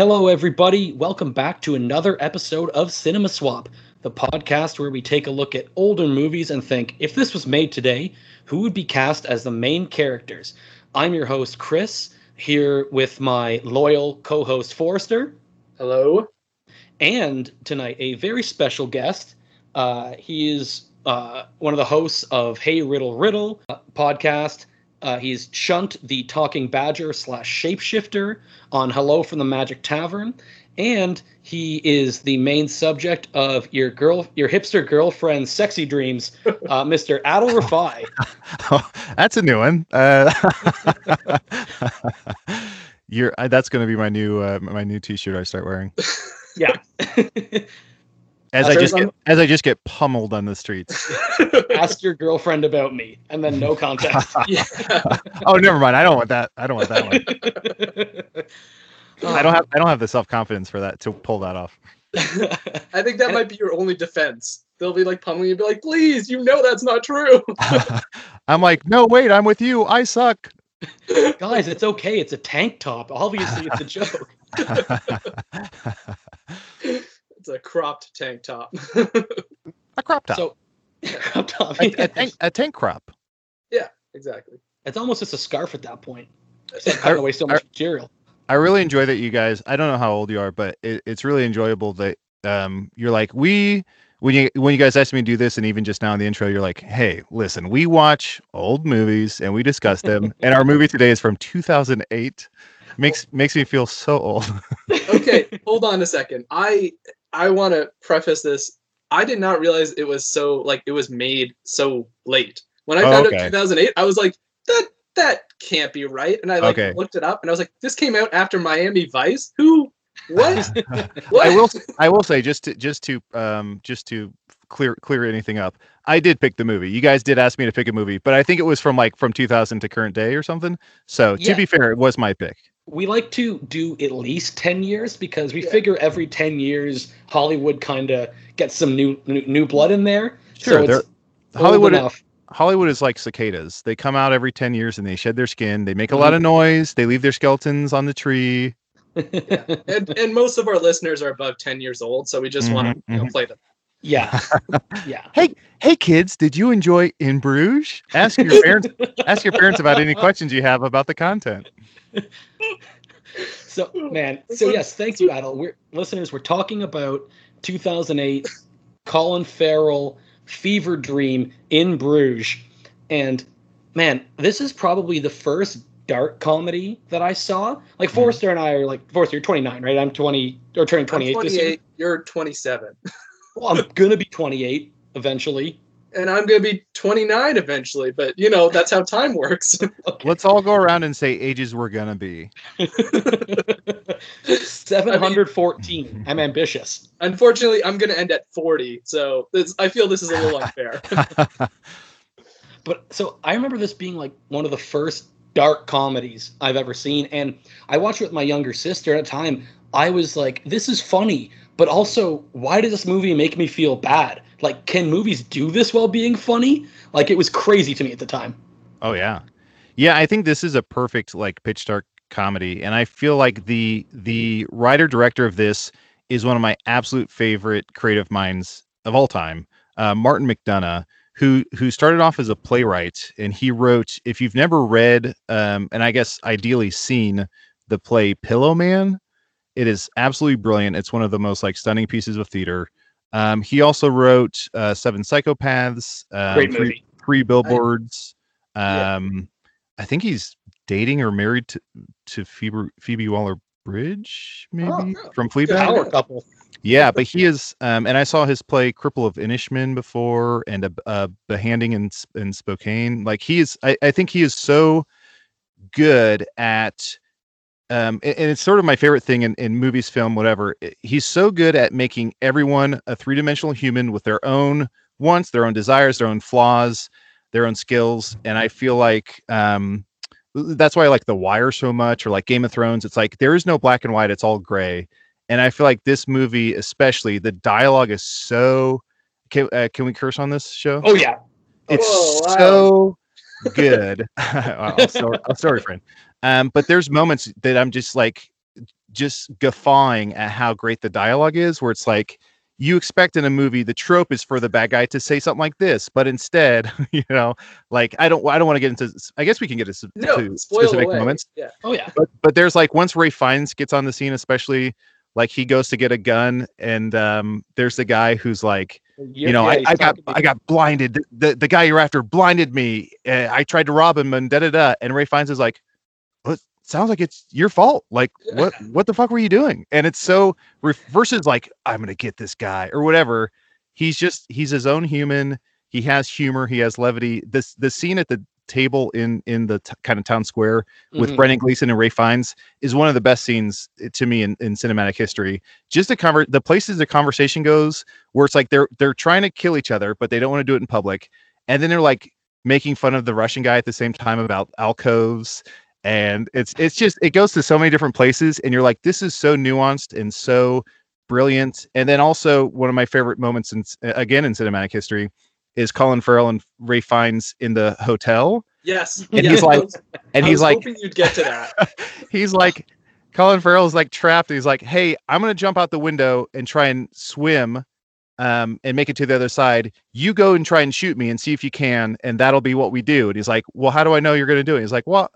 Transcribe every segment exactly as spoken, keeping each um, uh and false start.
Hello, everybody. Welcome back to another episode of Cinema Swap, the podcast where we take a look at older movies and think, if this was made today, who would be cast as the main characters? I'm your host, Chris, here with my loyal co-host, Forrester. Hello. And tonight, a very special guest. Uh, he is uh, one of the hosts of Hey Riddle Riddle uh, podcast. Uh, he's Chunt, the talking badger slash shapeshifter on Hello from the Magic Tavern. And he is the main subject of your girl, your hipster girlfriend's sexy dreams, uh, Mister Adler Fai. Oh, that's a new one. Uh, you're, I, that's going to be my new uh, my new T-shirt I start wearing. Yeah. As I just get, as I just get pummeled on the streets. Ask your girlfriend about me, and then no contact. Oh, never mind. I don't want that. I don't want that one. Oh. I don't have I don't have the self confidence for that to pull that off. I think that and might be your only defense. They'll be like pummeling you, be like, "Please, you know that's not true." I'm like, "No, wait, I'm with you. I suck." Guys, it's okay. It's a tank top. Obviously, it's a joke. It's a cropped tank top. A crop top. So, yeah. crop top. A, a, tank, a tank crop. Yeah, exactly. It's almost just a scarf at that point. It's cutting away so much I, material. I really enjoy that you guys, I don't know how old you are, but it, it's really enjoyable that um, you're like, we, when you, when you guys asked me to do this, and even just now in the intro, you're like, hey, listen, we watch old movies and we discuss them. And our movie today is from two thousand eight. Makes, well, makes me feel so old. Okay, hold on a second. I... I want to preface this. I did not realize it was so like it was made so late. When I oh, found okay. out two thousand eight, I was like, that that can't be right. And I like okay. looked it up, and I was like, this came out after Miami Vice. Who? What? What? I will. I will say just to just to um just to clear clear anything up. I did pick the movie. You guys did ask me to pick a movie, but I think it was from like from two thousand to current day or something. So yeah. To be fair, it was my pick. We like to do at least ten years because we yeah. figure every ten years Hollywood kind of gets some new, new new blood in there. Sure, so it's Hollywood is, Hollywood is like cicadas. They come out every ten years and they shed their skin. They make a lot of noise. They leave their skeletons on the tree. Yeah. and, and most of our listeners are above ten years old, so we just mm-hmm. want to you know, play them. Yeah. Yeah. Hey, hey kids, did you enjoy In Bruges? Ask your parents ask your parents about any questions you have about the content. So, man, so yes, thank you, Adel. We're listeners, we're talking about two thousand eight Colin Farrell fever dream In Bruges. And man, this is probably the first dark comedy that I saw. Like Forrester and I are like Forrester, you're twenty-nine, right? I'm twenty or turning twenty-eight this year. You're twenty-seven. Well, I'm going to be twenty-eight eventually. And I'm going to be twenty-nine eventually. But, you know, that's how time works. Okay. Let's all go around and say ages we're going to be. seven hundred fourteen. I mean, I'm ambitious. Unfortunately, I'm going to end at forty. So this, I feel this is a little unfair. But so I remember this being like one of the first dark comedies I've ever seen. And I watched it with my younger sister at a time. I was like, this is funny. But also, why does this movie make me feel bad? Like, can movies do this while being funny? Like, it was crazy to me at the time. Oh, yeah. Yeah, I think this is a perfect, like, pitch dark comedy. And I feel like the the writer-director of this is one of my absolute favorite creative minds of all time, uh, Martin McDonagh, who who started off as a playwright. And he wrote, if you've never read, um, and I guess ideally seen, the play Pillow Man, it is absolutely brilliant. It's one of the most like stunning pieces of theater. Um, he also wrote uh, Seven Psychopaths, um, Great movie. Three, three Billboards. I, um, yeah. I think he's dating or married to, to Phoebe, Phoebe Waller-Bridge, maybe oh, yeah. from Fleabag. Power couple. Yeah, but he is. Um, and I saw his play Cripple of Inishmin before, and a, a Behanding in in Spokane. Like he is, I, I think he is so good at. Um, and it's sort of my favorite thing in, in movies, film, whatever. He's so good at making everyone a three-dimensional human with their own wants, their own desires, their own flaws, their own skills. And I feel like um, that's why I like The Wire so much, or like Game of Thrones. It's like there is no black and white. It's all gray. And I feel like this movie, especially, the dialogue is so... Can, uh, can we curse on this show? Oh, yeah. It's Whoa, so wow. good. I'm sorry, I'm sorry, friend. Um, but there's moments that I'm just like, just guffawing at how great the dialogue is, where it's like, you expect in a movie, the trope is for the bad guy to say something like this, but instead, you know, like, I don't, I don't want to get into, I guess we can get into no, specific away. moments. Yeah. Oh yeah. But, but there's like, once Ralph Fiennes gets on the scene, especially like he goes to get a gun and um, there's the guy who's like, You're, you know, yeah, I, I got, I got blinded. The, the guy you're after blinded me. Uh, I tried to rob him and da, da, da. And Ralph Fiennes is like, what? Sounds like it's your fault. Like what, what the fuck were you doing? And it's so versus like, I'm going to get this guy or whatever. He's just, he's his own human. He has humor. He has levity. This, the scene at the table in, in the t- kind of town square with mm-hmm. Brendan Gleeson and Ralph Fiennes is one of the best scenes to me in, in cinematic history. Just the cover, the places the conversation goes where it's like, they're, they're trying to kill each other, but they don't want to do it in public. And then they're like making fun of the Russian guy at the same time about alcoves. And it's it's just it goes to so many different places, and you're like, this is so nuanced and so brilliant. And then also one of my favorite moments, in, again in cinematic history, is Colin Farrell and Ralph Fiennes in the hotel. Yes, and yes. he's like, and I he's was like, hoping you'd get to that. He's like, Colin Farrell's like trapped. And he's like, hey, I'm gonna jump out the window and try and swim, um, and make it to the other side. You go and try and shoot me and see if you can, and that'll be what we do. And he's like, well, how do I know you're going to do it? He's like, well,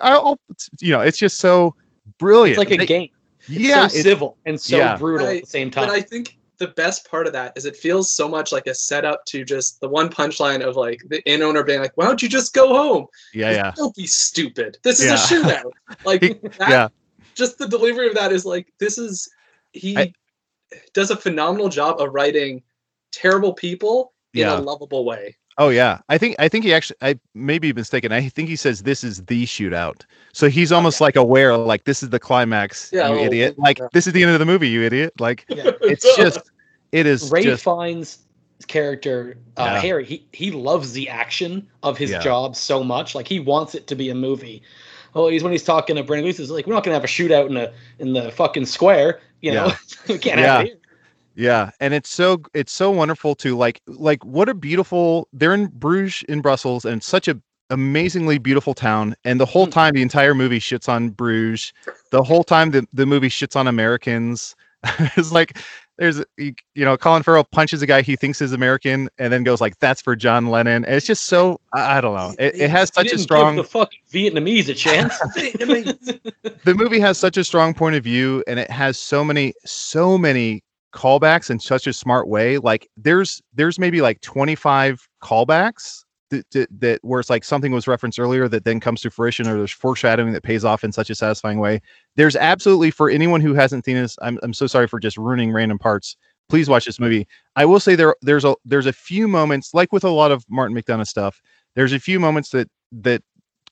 I'll, you know, it's just so brilliant. It's like a they, game. Yeah. It's so it's, civil and so yeah. brutal I, at the same time. But I think the best part of that is it feels so much like a setup to just the one punchline of like the inn owner being like, why don't you just go home? Yeah. yeah. Don't be stupid. This is yeah. a shootout. Like, he, that, yeah. just the delivery of that is like, this is, he, I, does a phenomenal job of writing terrible people in yeah. a lovable way. Oh yeah. I think, I think he actually, I may be mistaken. I think he says this is the shootout. So he's almost okay. like aware, like this is the climax, yeah, you well, idiot. Like yeah. this is the end of the movie, you idiot. Like yeah. it's just, it is. Ray just... Fiennes' character, uh, yeah. Harry, he, he loves the action of his yeah. job so much. Like he wants it to be a movie. Oh, he's when he's talking to Brendan Gleeson, he's like, we're not going to have a shootout in the, in the fucking square. You know, yeah. we can't yeah. have it. Yeah. And it's so, it's so wonderful to like, like what a beautiful, they're in Bruges in Brussels and such a amazingly beautiful town. And the whole mm-hmm. time, the entire movie shits on Bruges. The whole time the, the movie shits on Americans. It's like, there's, you know, Colin Farrell punches a guy he thinks is American and then goes like, that's for John Lennon. And it's just so, I, I don't know. It, it has such didn't a strong give the fucking Vietnamese a chance. The movie has such a strong point of view and it has so many, so many callbacks in such a smart way. Like there's, there's maybe like twenty-five callbacks that, that, that where it's like something was referenced earlier that then comes to fruition, or there's foreshadowing that pays off in such a satisfying way. There's absolutely, for anyone who hasn't seen this, I'm I'm so sorry for just ruining random parts. Please watch this movie. I will say there there's a there's a few moments, like with a lot of Martin McDonagh stuff, there's a few moments that that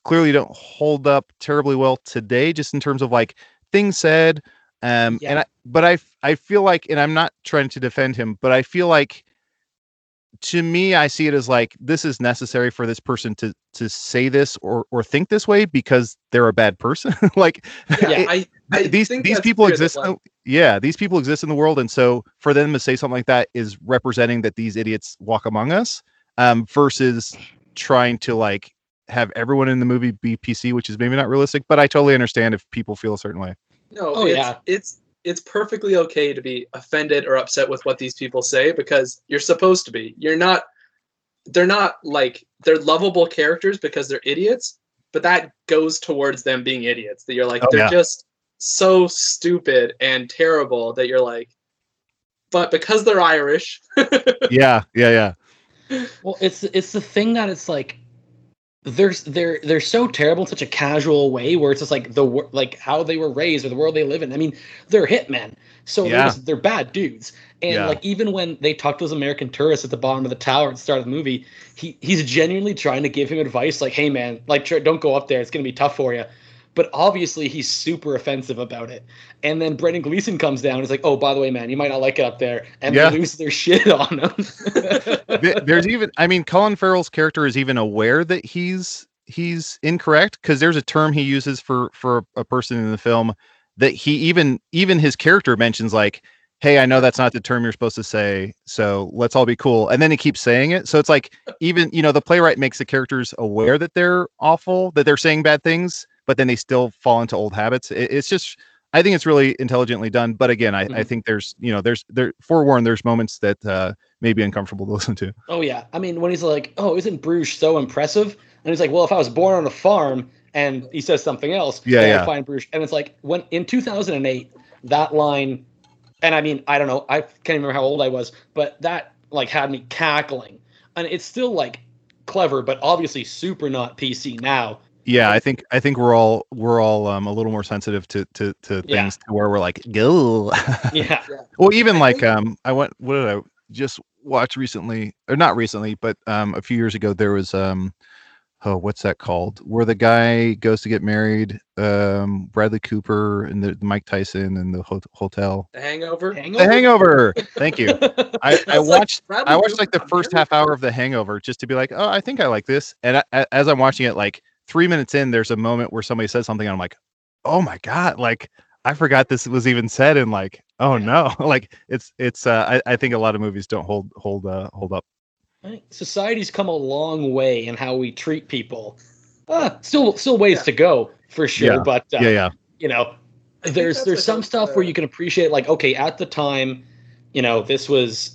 clearly don't hold up terribly well today, just in terms of like things said. Um, yeah. and I, but I I feel like, and I'm not trying to defend him, but I feel like, to me, I see it as like, this is necessary for this person to to say this or or think this way because they're a bad person. Like yeah, it, I, I these these people exist. Like, yeah, these people exist in the world, and so for them to say something like that is representing that these idiots walk among us, um, versus trying to like have everyone in the movie be P C, which is maybe not realistic. But I totally understand if people feel a certain way. No, oh, it's, yeah, it's. It's perfectly okay to be offended or upset with what these people say, because you're supposed to be. You're not, they're not like, they're lovable characters because they're idiots, but that goes towards them being idiots. That you're like, oh, they're yeah. just so stupid and terrible that you're like, but because they're Irish. yeah, yeah, yeah. Well, it's it's the thing that it's like, They're they're they're so terrible in such a casual way where it's just like the like how they were raised or the world they live in. I mean, they're hitmen, so yeah. they're, just, they're bad dudes. And yeah. like even when they talk to those American tourists at the bottom of the tower at the start of the movie, he he's genuinely trying to give him advice like, "Hey man, like tr- don't go up there. It's gonna be tough for you." But obviously he's super offensive about it. And then Brendan Gleeson comes down and is like, oh, by the way, man, you might not like it up there. And yeah. they lose their shit on him. There's even, I mean, Colin Farrell's character is even aware that he's he's incorrect, because there's a term he uses for, for a person in the film that he even, even his character mentions like, hey, I know that's not the term you're supposed to say, so let's all be cool. And then he keeps saying it. So it's like, even, you know, the playwright makes the characters aware that they're awful, that they're saying bad things, but then they still fall into old habits. It's just, I think it's really intelligently done. But again, I, mm-hmm. I think there's, you know, there's there forewarned, there's moments that uh, may be uncomfortable to listen to. Oh, yeah. I mean, when he's like, oh, isn't Bruges so impressive? And he's like, well, if I was born on a farm, and he says something else. Yeah, yeah. Find Bruges. And it's like, when in two thousand eight, that line, and I mean, I don't know, I can't remember how old I was, but that like had me cackling. And it's still like clever, but obviously super not P C now. Yeah, I think I think we're all we're all um, a little more sensitive to to, to things yeah. to where we're like, go. yeah. Well, even I like think- um, I went. What did I just watch recently? Or not recently, but um, a few years ago there was um, oh, what's that called? Where the guy goes to get married, um, Bradley Cooper and the Mike Tyson and the ho- hotel. The Hangover. Hangover? The Hangover. Thank you. I, I watched. Like I watched like the first half hour of The Hangover just to be like, oh, I think I like this. And I, as I'm watching it, like. Three minutes in, there's a moment where somebody says something, and I'm like, "Oh my god!" Like I forgot this was even said, and like, "Oh no!" Like it's it's. Uh, I I think a lot of movies don't hold hold uh, hold up. Right. Society's come a long way in how we treat people. Ah, still still ways yeah. to go for sure, yeah. but uh, yeah, yeah, you know, there's there's some stuff uh, where you can appreciate, like, okay, at the time, you know, this was.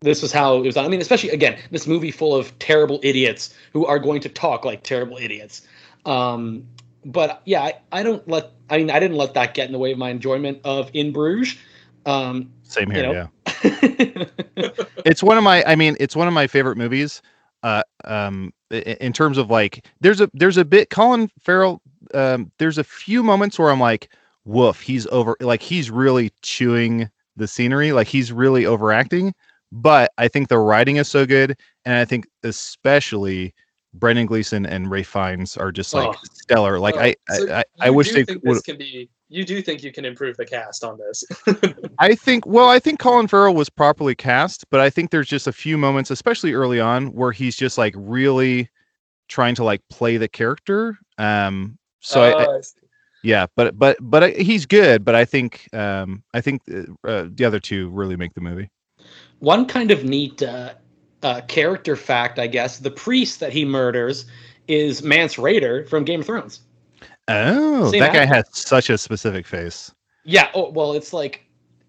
This is how it was. I mean, especially, again, this movie full of terrible idiots who are going to talk like terrible idiots. Um, but yeah, I, I don't let, I mean, I didn't let that get in the way of my enjoyment of In Bruges. Um, Same here. You know. Yeah. It's one of my, I mean, it's one of my favorite movies. Uh, um, in terms of like, there's a, there's a bit Colin Farrell. Um, there's a few moments where I'm like, woof, he's over, like he's really chewing the scenery. Like he's really overacting. But I think the writing is so good, and I think especially Brendan Gleeson and Ralph Fiennes are just like oh. stellar. Like oh. I, so I, I, I wish they think this can be. You do think you can improve the cast on this? I think. Well, I think Colin Farrell was properly cast, but I think there's just a few moments, especially early on, where he's just like really trying to like play the character. Um. So oh, I. I, I Yeah, but but but he's good. But I think um I think uh, the other two really make the movie. One kind of neat uh, uh, character fact, I guess, the priest that he murders is Mance Rayder from Game of Thrones. Oh, Same that actor. Guy has such a specific face. Yeah, oh, well, it's like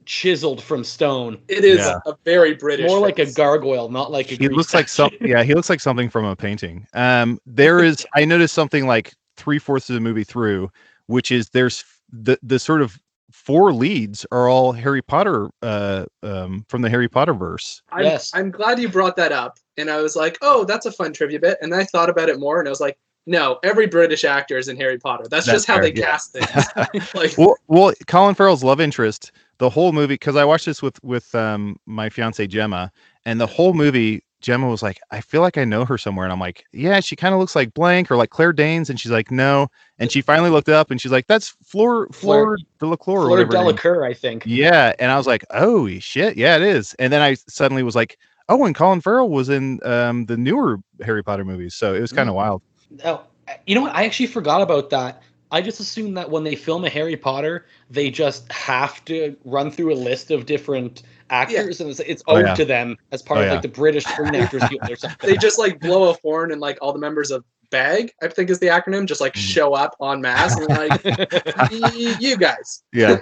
chiseled from stone. It is yeah. a very British More face. Like a gargoyle, not like a He looks statue. Like some, yeah, he looks like something from a painting. Um, there is, I noticed something like three-fourths of the movie through, which is there's the the sort of four leads are all Harry Potter uh, um, from the Harry Potter verse. I'm, yes. I'm glad you brought that up. And I was like, oh, that's a fun trivia bit. And then I thought about it more and I was like, no, every British actor is in Harry Potter. That's, that's just fair, how they yeah. cast things. like, well, well, Colin Farrell's love interest, the whole movie, because I watched this with, with um, my fiance Gemma, and the whole movie, Gemma was like, I feel like I know her somewhere. And I'm like, yeah, she kind of looks like blank or like Claire Danes. And she's like, no. And she finally looked up and she's like, that's Fleur, Fleur, Fleur Delacour. Fleur Delacour, I think. Yeah. And I was like, oh shit. Yeah, it is. And then I suddenly was like, oh, and Colin Farrell was in um, the newer Harry Potter movies. So it was kind of mm. wild. Oh, you know what? I actually forgot about that. I just assume that when they film a Harry Potter, they just have to run through a list of different actors, yeah. and it's, it's owed oh, yeah. to them as part oh, of like yeah. the British Screen Actors Guild or something. They just like blow a horn, and like all the members of B A G, I think is the acronym, just like show up en masse and like you guys. Yeah.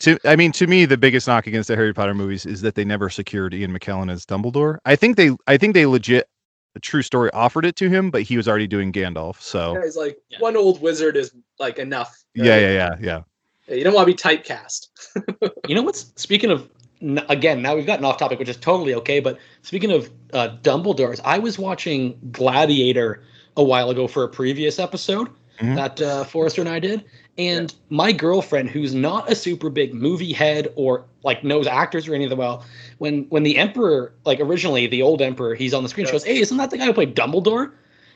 To I mean, to me, the biggest knock against the Harry Potter movies is that they never secured Ian McKellen as Dumbledore. I think they, I think they legit. A true story offered it to him, but he was already doing Gandalf. So yeah, he's like yeah. one old wizard is like enough. Right? Yeah, yeah, yeah, yeah, yeah. You don't want to be typecast. You know what's speaking of again? Now we've gotten off topic, which is totally okay. But speaking of uh, Dumbledore's, I was watching Gladiator a while ago for a previous episode mm-hmm. that uh, Forrester and I did, and yeah. my girlfriend, who's not a super big movie head or like knows actors or any of the well. When when the emperor, like originally the old emperor, he's on the screen. She goes, "Hey, isn't that the guy who played Dumbledore?"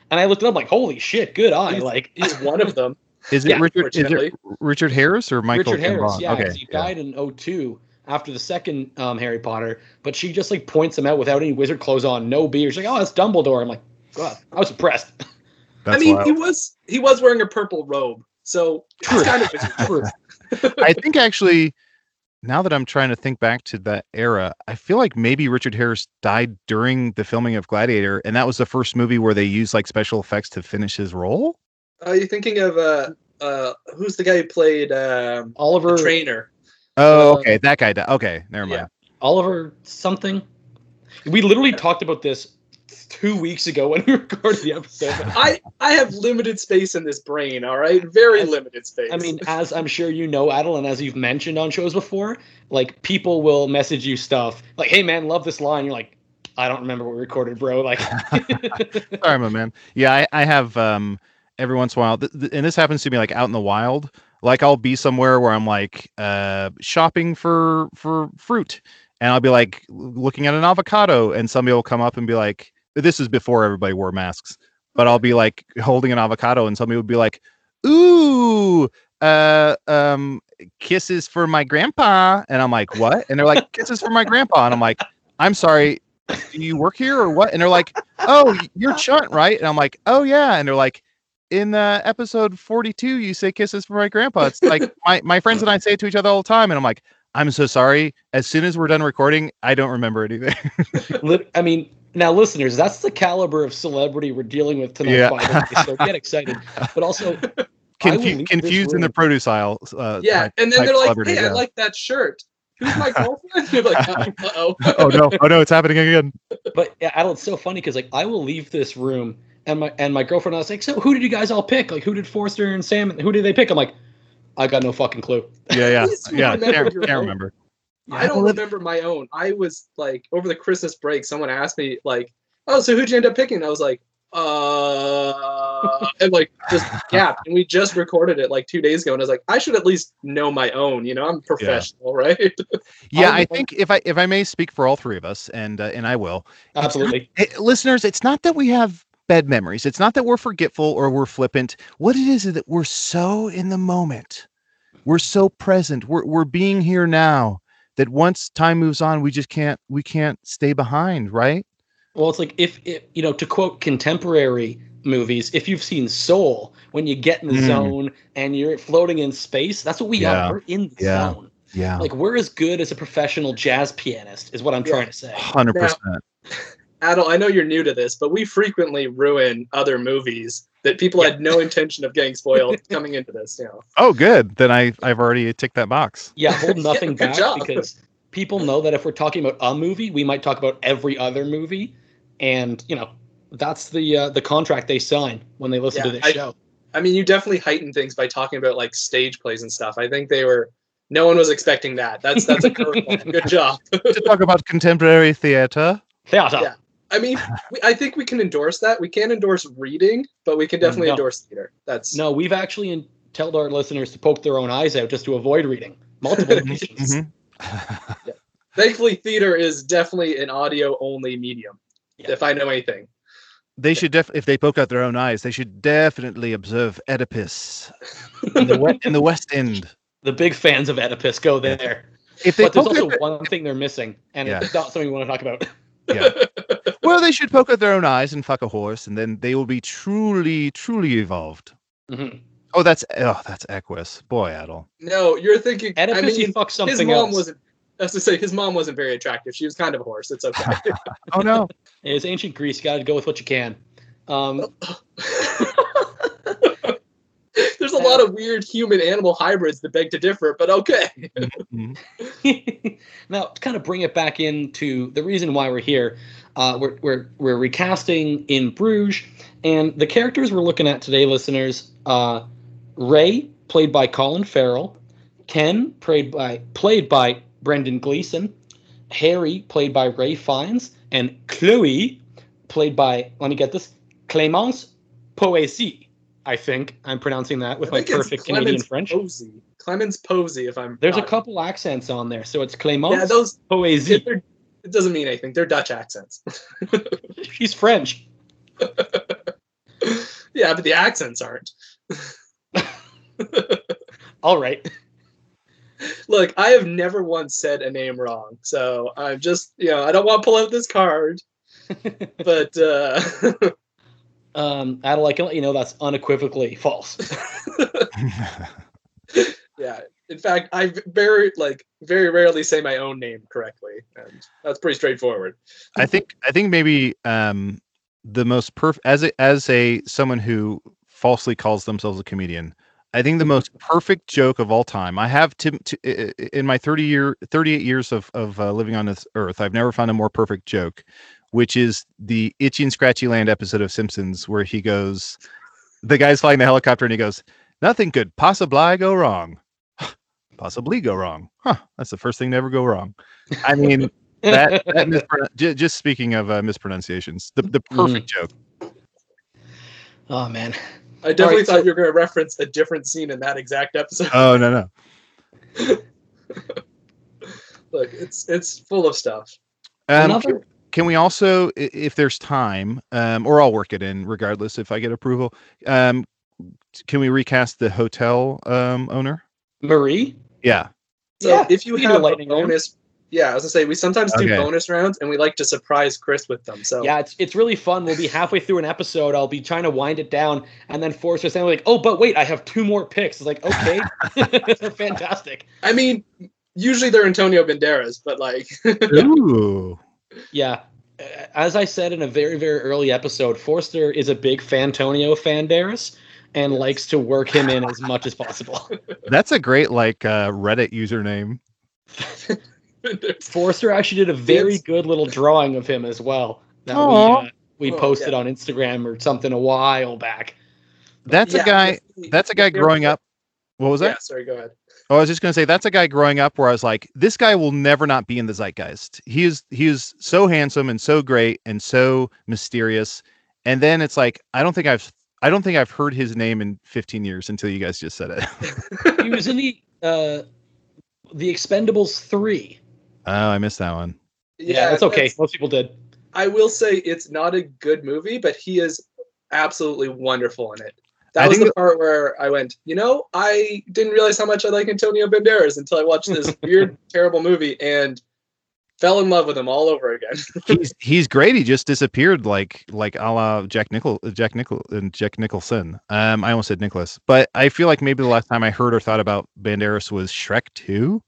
And I looked it up, like, "Holy shit, good eye!" He's, like he's one of them. Is it yeah, Richard? Is it Richard Harris or Michael? Richard Harris. Yeah, okay. He died yeah. in oh two after the second um, Harry Potter. But she just like points him out without any wizard clothes on, no beard. She's like, "Oh, that's Dumbledore." I'm like, "God, I was impressed." That's I mean, wild. he was he was wearing a purple robe, so it's kind of bizarre. I think actually. Now that I'm trying to think back to that era, I feel like maybe Richard Harris died during the filming of Gladiator, and that was the first movie where they used like special effects to finish his role. Are you thinking of uh, uh, who's the guy who played um, Oliver the Trainer? Oh, uh, okay, that guy. Died. Okay, never mind. Yeah. Oliver something. We literally talked about this two weeks ago when we recorded the episode. I, I have limited space in this brain, all right? Very as, limited space. I mean, as I'm sure you know, Adel, and as you've mentioned on shows before, like, people will message you stuff. Like, hey, man, love this line. You're like, I don't remember what we recorded, bro. Like, sorry, my man. Yeah, I, I have um, every once in a while, th- th- and this happens to me, like, out in the wild. Like, I'll be somewhere where I'm, like, uh, shopping for for fruit. And I'll be like looking at an avocado, and somebody will come up and be like, this is before everybody wore masks, but I'll be like holding an avocado, and somebody would be like, ooh, uh, um, kisses for my grandpa. And I'm like, what? And they're like, kisses for my grandpa. And I'm like, I'm sorry, do you work here or what? And they're like, oh, you're Chunt, right? And I'm like, oh yeah. And they're like, in uh, episode forty-two, you say kisses for my grandpa. It's like my, my friends and I say it to each other all the time. And I'm like, I'm so sorry. As soon as we're done recording, I don't remember anything. I mean, now, listeners, that's the caliber of celebrity we're dealing with tonight. Yeah. By the way, so get excited. But also, Confu- confused in the produce aisle. Uh, yeah, type, and then they're like, hey, yeah. I like that shirt. Who's my girlfriend? You're like, uh-oh. oh, no. Oh, no, it's happening again. But, yeah, Adel, it's so funny because, like, I will leave this room, and my and my girlfriend, I was like, so who did you guys all pick? Like, who did Forster and Sam, who did they pick? I'm like, I got no fucking clue. Yeah, yeah. yeah, remember can't, can't remember. I don't remember my own. I was like, over the Christmas break, someone asked me, like, oh, so who'd you end up picking? And I was like, uh, and like, just gapped. And we just recorded it like two days ago. And I was like, I should at least know my own. You know, I'm professional, yeah. right? yeah, I think if I if I may speak for all three of us, and, uh, and I will. Absolutely. It's not, it, listeners, it's not that we have bad memories. It's not that we're forgetful or we're flippant. What it is is that we're so in the moment. We're so present. We're we're being here now that once time moves on, we just can't we can't stay behind, right? Well, it's like if it, you know, to quote contemporary movies, if you've seen Soul, when you get in the mm. zone and you're floating in space, that's what we yeah. are. We're in the yeah. zone. Yeah. Like, we're as good as a professional jazz pianist is what I'm yeah. trying to say. one hundred percent. Now, Adel, I know you're new to this, but we frequently ruin other movies that people yeah. had no intention of getting spoiled coming into this. You know. Oh, good. Then I, I've already ticked that box. Yeah, hold nothing yeah, back job. Because people know that if we're talking about a movie, we might talk about every other movie. And, you know, that's the uh, the contract they sign when they listen yeah, to this I, show. I mean, you definitely heighten things by talking about, like, stage plays and stuff. I think they were... No one was expecting that. That's, that's a curveball. Good job. To talk about contemporary theater. Theater. Yeah. I mean, we, I think we can endorse that. We can't endorse reading, but we can definitely no. endorse theater. That's no. We've actually in- told our listeners to poke their own eyes out just to avoid reading. Multiple reasons. Mm-hmm. yeah. Thankfully, theater is definitely an audio-only medium. Yeah. If I know anything, they yeah. should def- if they poke out their own eyes, they should definitely observe Oedipus in the West, in the West End. The big fans of Oedipus go there. If they but there's also their- one thing they're missing, and yeah. it's not something we want to talk about. Yeah. Well, they should poke at their own eyes and fuck a horse, and then they will be truly, truly evolved. Mm-hmm. Oh, that's oh, that's Equus, boy, Adel. No, you're thinking. Oedipus, I mean, he fucked something. His mom else. wasn't. That's to say, his mom wasn't very attractive. She was kind of a horse. It's okay. Oh no, it's ancient Greece. You gotta go with what you can. Um, There's a lot of weird human-animal hybrids that beg to differ, but okay. mm-hmm. Now, to kind of bring it back into the reason why we're here, uh, we're, we're we're recasting In Bruges, and the characters we're looking at today, listeners, uh, Ray, played by Colin Farrell, Ken, played by played by Brendan Gleeson, Harry, played by Ralph Fiennes, and Chloe, played by, let me get this, Clémence Poésy. I think I'm pronouncing that with my perfect Canadian French. Posey. Clémence Poésy, if I'm. There's not. A couple accents on there, so it's Clémence. Yeah, those Poésy. It, it doesn't mean anything. They're Dutch accents. She's French. Yeah, but the accents aren't. All right. Look, I have never once said a name wrong, so I'm just, you know, I don't want to pull out this card, but. uh Um, Adel, I can let you know that's unequivocally false. Yeah. In fact, I very like very rarely say my own name correctly, and that's pretty straightforward. I think I think maybe um, the most perf as a, as a someone who falsely calls themselves a comedian, I think the most perfect joke of all time. I have Tim t- in my thirty year, thirty-eight years of, of uh, living on this earth. I've never found a more perfect joke, which is the Itchy and Scratchy Land episode of Simpsons where he goes, the guy's flying the helicopter and he goes, nothing could possibly go wrong. possibly go wrong. Huh. That's the first thing to ever go wrong. I mean, that, that mispron- just speaking of uh, mispronunciations, the, the perfect mm. joke. Oh man. I definitely right, thought so, you were going to reference a different scene in that exact episode. Oh, no, no. Look, it's it's full of stuff. Um, Another... can, can we also, if there's time, um, or I'll work it in regardless if I get approval, um, can we recast the hotel um, owner? Marie? Yeah. So yeah, if you, you have a bonus... Room. Yeah, I was going to say, we sometimes do okay. bonus rounds, and we like to surprise Chris with them. So yeah, it's it's really fun. We'll be halfway through an episode. I'll be trying to wind it down, and then force us, and we're like, oh, but wait, I have two more picks. It's like, okay. Fantastic. I mean, usually they're Antonio Banderas, but like... Ooh. Yeah. As I said in a very, very early episode, Forster is a big Fantonio Banderas, and likes to work him in as much as possible. That's a great, like, uh, Reddit username. Forster actually did a very it's... good little drawing of him as well that Aww. we, uh, we oh, posted yeah. on Instagram or something a while back. But that's yeah, a guy. That's a guy growing up. What was that? Yeah, sorry, go ahead. Oh, I was just going to say that's a guy growing up where I was like, this guy will never not be in the zeitgeist. He is. He is so handsome and so great and so mysterious. And then it's like, I don't think I've. I don't think I've heard his name in fifteen years until you guys just said it. He was in the uh, the Expendables three. Oh, I missed that one. Yeah, yeah that's okay. That's, most people did. I will say it's not a good movie, but he is absolutely wonderful in it. That I was the that... part where I went, you know, I didn't realize how much I like Antonio Banderas until I watched this weird, terrible movie and fell in love with him all over again. he's he's great. He just disappeared like like a la Jack Nichol Jack Nichol and Jack Nicholson. Um, I almost said Nicholas, but I feel like maybe the last time I heard or thought about Banderas was Shrek two.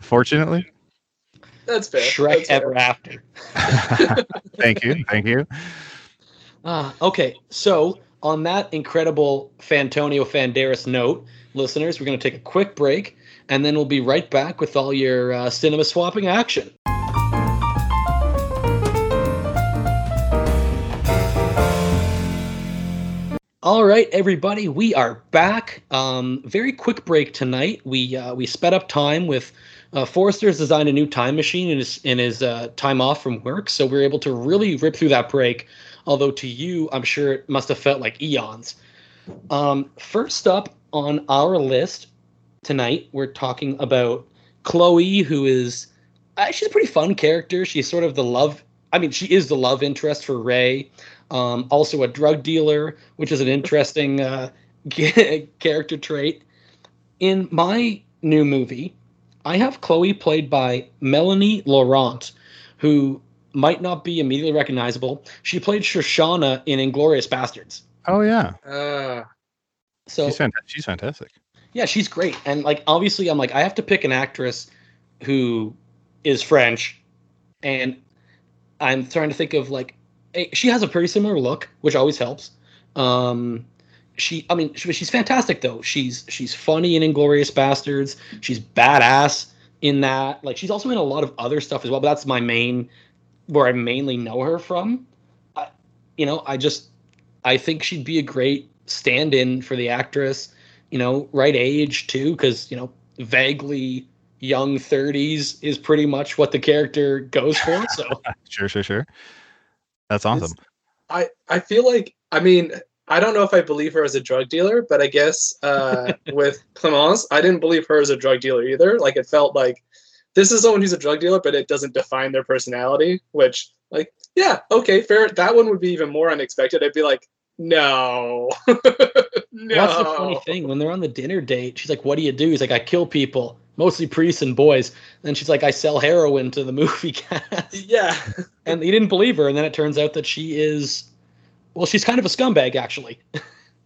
Fortunately, that's fair. Shrek that's Ever fair. After. Thank you, thank you. Uh, okay, so on that incredible Fantonio Banderas note, listeners, we're going to take a quick break, and then we'll be right back with all your uh, cinema swapping action. All right, everybody, we are back. Um, very quick break tonight. We uh, we sped up time with uh, Forster's designed a new time machine in his, in his uh, time off from work, so we were able to really rip through that break, although to you, I'm sure it must have felt like eons. Um, first up on our list tonight, we're talking about Chloe, who is uh, – she's a pretty fun character. She's sort of the love – I mean, she is the love interest for Ray. Um, also a drug dealer, which is an interesting uh, character trait. In my new movie, I have Chloe played by Melanie Laurent, who might not be immediately recognizable. She played Shoshana in Inglorious Bastards. Oh, yeah. Uh, so she's, fant- she's fantastic. Yeah, she's great. And, like, obviously, I'm like, I have to pick an actress who is French. And I'm trying to think of, like, she has a pretty similar look, which always helps. Um, she, I mean, she, she's fantastic though. She's she's funny in Inglorious Bastards. She's badass in that. Like, she's also in a lot of other stuff as well. But that's my main, where I mainly know her from. I, you know, I just, I think she'd be a great stand-in for the actress. You know, right age too, because you know, vaguely young thirties is pretty much what the character goes for. So sure, sure, sure. That's awesome. It's, I, I feel like, I mean, I don't know if I believe her as a drug dealer, but I guess uh, with Clémence, I didn't believe her as a drug dealer either. Like, it felt like this is someone who's a drug dealer, but it doesn't define their personality, which, like, yeah, okay, fair. That one would be even more unexpected. I'd be like, no. no. That's the funny thing. When they're on the dinner date, she's like, what do you do? He's like, I kill people, mostly priests and boys. And she's like, I sell heroin to the movie cast. Yeah. And he didn't believe her. And then it turns out that she is, well, she's kind of a scumbag, actually.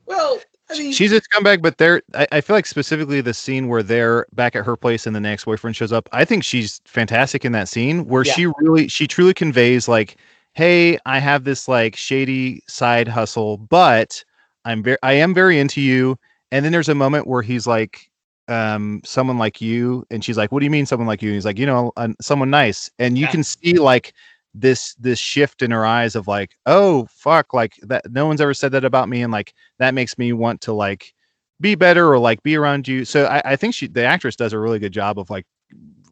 Well, I mean, she's a scumbag, but they're, I, I feel like specifically the scene where they're back at her place and the next boyfriend shows up. I think she's fantastic in that scene where yeah. she really, she truly conveys like, hey, I have this like shady side hustle, but I'm very, I am very into you. And then there's a moment where he's like, um, someone like you. And she's like, what do you mean someone like you? And he's like, you know, uh, someone nice. And you yeah. can see like this, this shift in her eyes of like, oh fuck. Like that. No one's ever said that about me. And like, that makes me want to like be better or like be around you. So I, I think she, the actress does a really good job of like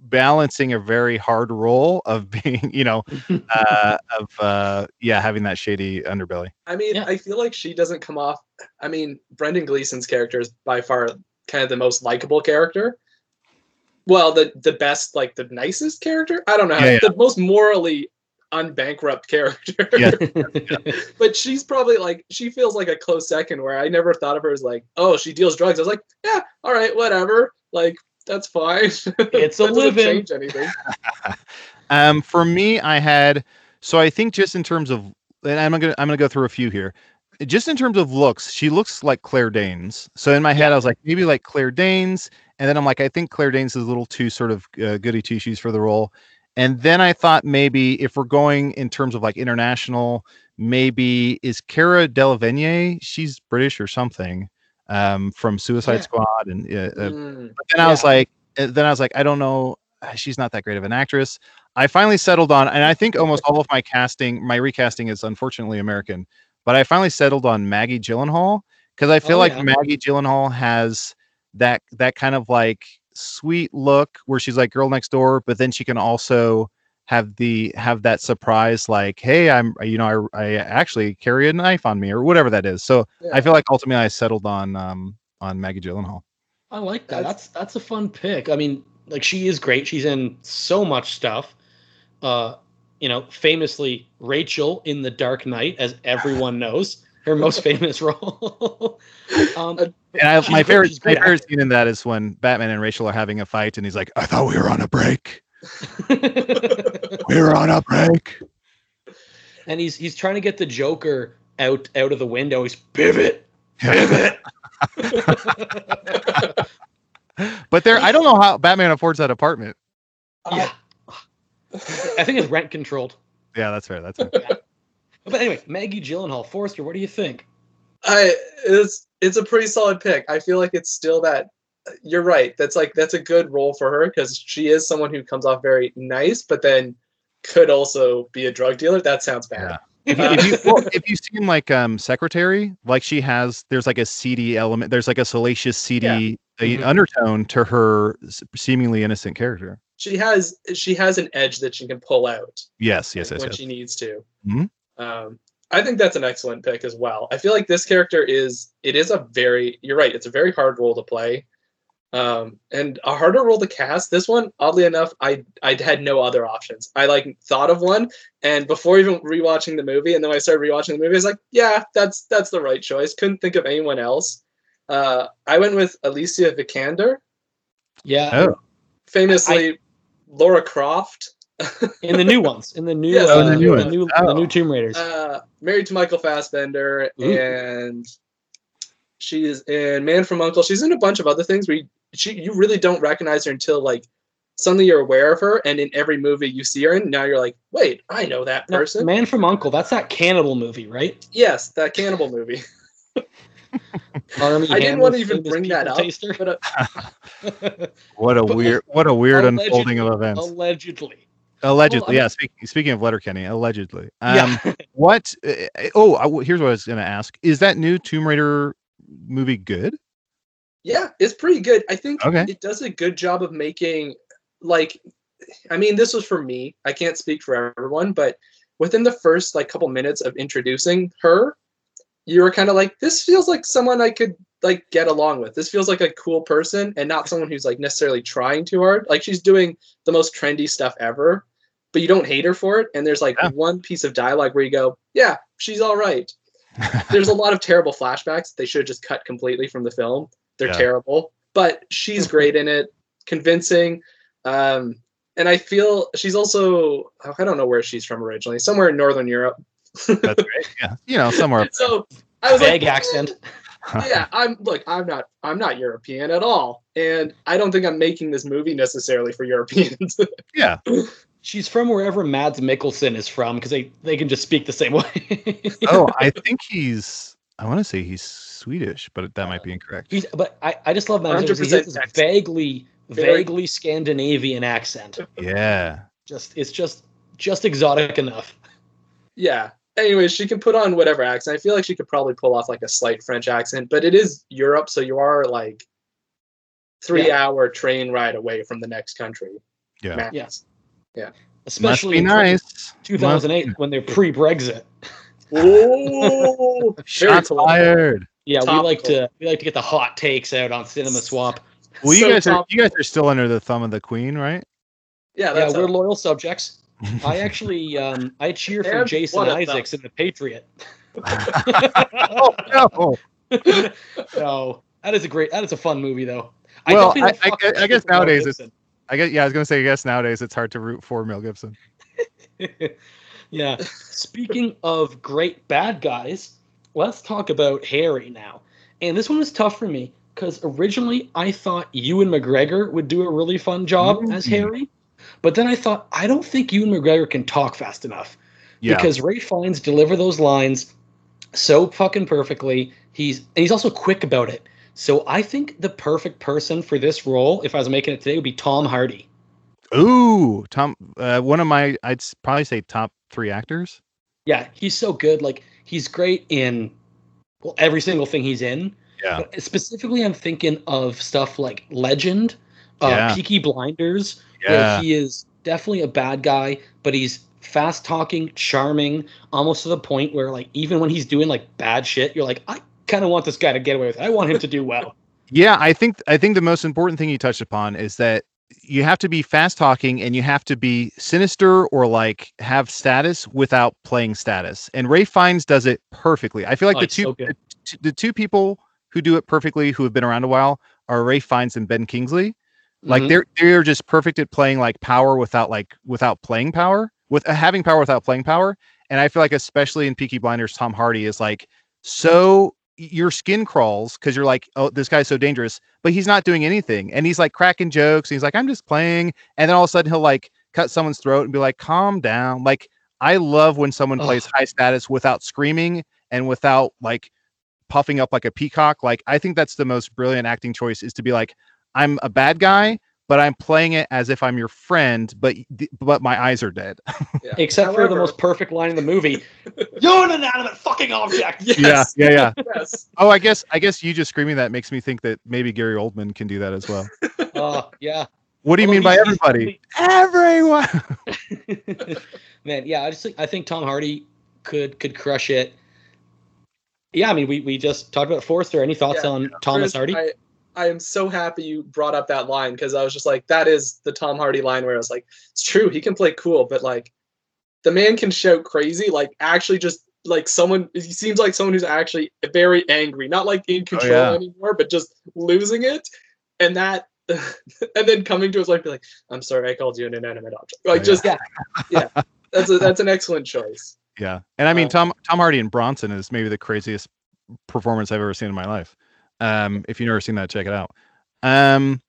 balancing a very hard role of being, you know, uh, of, uh, yeah, having that shady underbelly. I mean, yeah. I feel like she doesn't come off. I mean, Brendan Gleeson's character is by far kind of the most likable character. Well, the, the best, like the nicest character. I don't know. Yeah, yeah. The most morally unbankrupt character. Yeah. yeah. But she's probably like, she feels like a close second where I never thought of her as like, oh, she deals drugs. I was like, yeah, all right, whatever. Like, that's fine. It's a living. Change anything. um, for me, I had so I think just in terms of, and I'm gonna I'm gonna go through a few here. Just in terms of looks, she looks like Claire Danes. So in my head, I was like maybe like Claire Danes, and then I'm like I think Claire Danes is a little too sort of uh, goody two shoes for the role. And then I thought maybe if we're going in terms of like international, maybe is Cara Delevingne? She's British or something. Um, from Suicide yeah. Squad, and uh, mm, but then yeah. I was like, then I was like, I don't know, she's not that great of an actress. I finally settled on, and I think almost all of my casting, my recasting is unfortunately American, but I finally settled on Maggie Gyllenhaal because I feel oh, like yeah. Maggie Gyllenhaal has that that kind of like sweet look where she's like girl next door, but then she can also have the have that surprise like, hey, I'm you know I I actually carry a knife on me or whatever that is. So yeah. I feel like ultimately I settled on um on Maggie Gyllenhaal. I like that. That's that's a fun pick. I mean, like she is great. She's in so much stuff. Uh, you know, famously Rachel in The Dark Knight, as everyone knows, her most famous role. um, and I, my favorite my favorite scene in that is when Batman and Rachel are having a fight, and he's like, "I thought we were on a break." We're on a break, and he's he's trying to get the Joker out out of the window. He's pivot, pivot. But there, I don't know how Batman affords that apartment. Yeah, I think it's rent controlled. Yeah, that's fair. That's fair. Yeah. But anyway, Maggie Gyllenhaal, Forrester, what do you think? I it's it's a pretty solid pick. I feel like it's still that. You're right. That's like that's a good role for her because she is someone who comes off very nice, but then could also be a drug dealer. That sounds bad. Yeah. If, uh, if, you, well, if you've seen like um, Secretary, like she has, there's like a seedy element. There's like a salacious, seedy yeah. mm-hmm. undertone to her seemingly innocent character. She has she has an edge that she can pull out. Yes, yes, yes. When yes. she needs to. Mm-hmm. Um, I think that's an excellent pick as well. I feel like this character is it is a very you're right. It's a very hard role to play. Um, and a harder role to cast. This one, oddly enough, I I had no other options. I like thought of one, and before even rewatching the movie, and then I started rewatching the movie, I was like, yeah, that's that's the right choice. Couldn't think of anyone else. Uh, I went with Alicia Vikander. Yeah, oh. famously I, I, Laura Croft in the new ones, in the new, yes, uh, in the new, in the new, oh. the new Tomb Raiders. Uh, married to Michael Fassbender, Ooh. and she is in Man from Uncle. She's in a bunch of other things where you, she, you really don't recognize her until like suddenly you're aware of her, and in every movie you see her in, now you're like, wait, I know that person. No, Man from Uncle, that's that cannibal movie, right? Yes, that cannibal movie. I didn't want to even bring that up. But, uh, what a weird, what a weird unfolding of events. Allegedly. Allegedly, well, yeah. Speaking, speaking of Letterkenny, allegedly. Um, yeah. what? Uh, oh, here's what I was going to ask: is that new Tomb Raider movie good? Yeah, it's pretty good. I think okay. it does a good job of making, like, I mean, this was for me. I can't speak for everyone, but within the first, like, couple minutes of introducing her, you were kind of like, this feels like someone I could, like, get along with. This feels like a cool person and not someone who's, like, necessarily trying too hard. Like, she's doing the most trendy stuff ever, but you don't hate her for it. And there's, like, yeah. one piece of dialogue where you go, yeah, she's all right. There's a lot of terrible flashbacks. They should have just cut completely from the film. They're yeah. terrible, but she's great in it, convincing. Um, and I feel she's also, I don't know where she's from originally, somewhere in Northern Europe. That's right. Yeah. You know, somewhere. So I was vague like, accent. Yeah, I'm look, I'm not, I'm not European at all. And I don't think I'm making this movie necessarily for Europeans. Yeah. She's from wherever Mads Mikkelsen is from, because they, they can just speak the same way. Oh, I think he's, I want to say he's Swedish, but that might be incorrect. He's, but I, I just love that. He has this vaguely, vaguely Scandinavian accent. Yeah. Just it's just just exotic enough. Yeah. Anyway, she can put on whatever accent. I feel like she could probably pull off like a slight French accent, but it is Europe, so you are like three yeah. hour train ride away from the next country. Yeah. Max. Yes. Yeah. Especially in nice. two thousand eight Must... when they're pre-Brexit. Oh, shots fired! Yeah, Topical. we like to we like to get the hot takes out on Cinema Swap. Well, you so guys are you guys are still under the thumb of the Queen, right? Yeah, that's yeah, we're loyal subjects. I actually um, I cheer for and Jason Isaacs in The Patriot. oh no! No, so, that is a great that is a fun movie though. I well, I, I, I, I guess nowadays it's I guess yeah I was gonna say I guess nowadays it's hard to root for Mel Gibson. Yeah. Speaking of great bad guys, let's talk about Harry now. And this one was tough for me because originally I thought Ewan McGregor would do a really fun job mm-hmm. as Harry. But then I thought, I don't think Ewan McGregor can talk fast enough. Yeah. Because Ralph Fiennes deliver those lines so fucking perfectly. He's and he's also quick about it. So I think the perfect person for this role, if I was making it today, would be Tom Hardy. Ooh, Tom, uh, one of my, I'd probably say top three actors. Yeah, he's so good. Like, he's great in, well, every single thing he's in. Yeah. But specifically, I'm thinking of stuff like Legend, uh, yeah. Peaky Blinders, yeah. where he is definitely a bad guy, but he's fast-talking, charming, almost to the point where, like, even when he's doing, like, bad shit, you're like, I kind of want this guy to get away with it. I want him to do well. Yeah, I think I think the most important thing he touched upon is that you have to be fast talking and you have to be sinister or like have status without playing status. And Ralph Fiennes does it perfectly. I feel like oh, the two, so the, the two people who do it perfectly, who have been around a while, are Ralph Fiennes and Ben Kingsley. Like mm-hmm. they're, they're just perfect at playing like power without like, without playing power with uh, having power without playing power. And I feel like, especially in Peaky Blinders, Tom Hardy is like, so your skin crawls because you're like, oh, this guy's so dangerous, but he's not doing anything. And he's like cracking jokes. And he's like, I'm just playing. And then all of a sudden he'll like cut someone's throat and be like, calm down. Like, I love when someone Ugh. plays high status without screaming and without like puffing up like a peacock. Like, I think that's the most brilliant acting choice, is to be like, I'm a bad guy, but I'm playing it as if I'm your friend, but but my eyes are dead. Yeah. Except However, for the most perfect line in the movie. You're an inanimate fucking object. Yes. Yeah, yeah, yeah. Yes. Oh, I guess I guess you just screaming that makes me think that maybe Gary Oldman can do that as well. Uh, yeah. What do you Although mean by everybody? Everyone. Man, yeah, I just think, I think Tom Hardy could could crush it. Yeah, I mean, we, we just talked about Forster. Any thoughts yeah, on yeah. Thomas Hardy? I, I am so happy you brought up that line, because I was just like, that is the Tom Hardy line where I was like, it's true, he can play cool, but like, the man can shout crazy, like actually just like someone, he seems like someone who's actually very angry, not like in control oh, yeah. anymore, but just losing it. And that, and then coming to his life, be like, I'm sorry, I called you an inanimate object. Like oh, just, yeah, yeah, that's a, that's an excellent choice. Yeah. And I mean, um, Tom, Tom Hardy in Bronson is maybe the craziest performance I've ever seen in my life. Um, if you've never seen that, check it out. Um,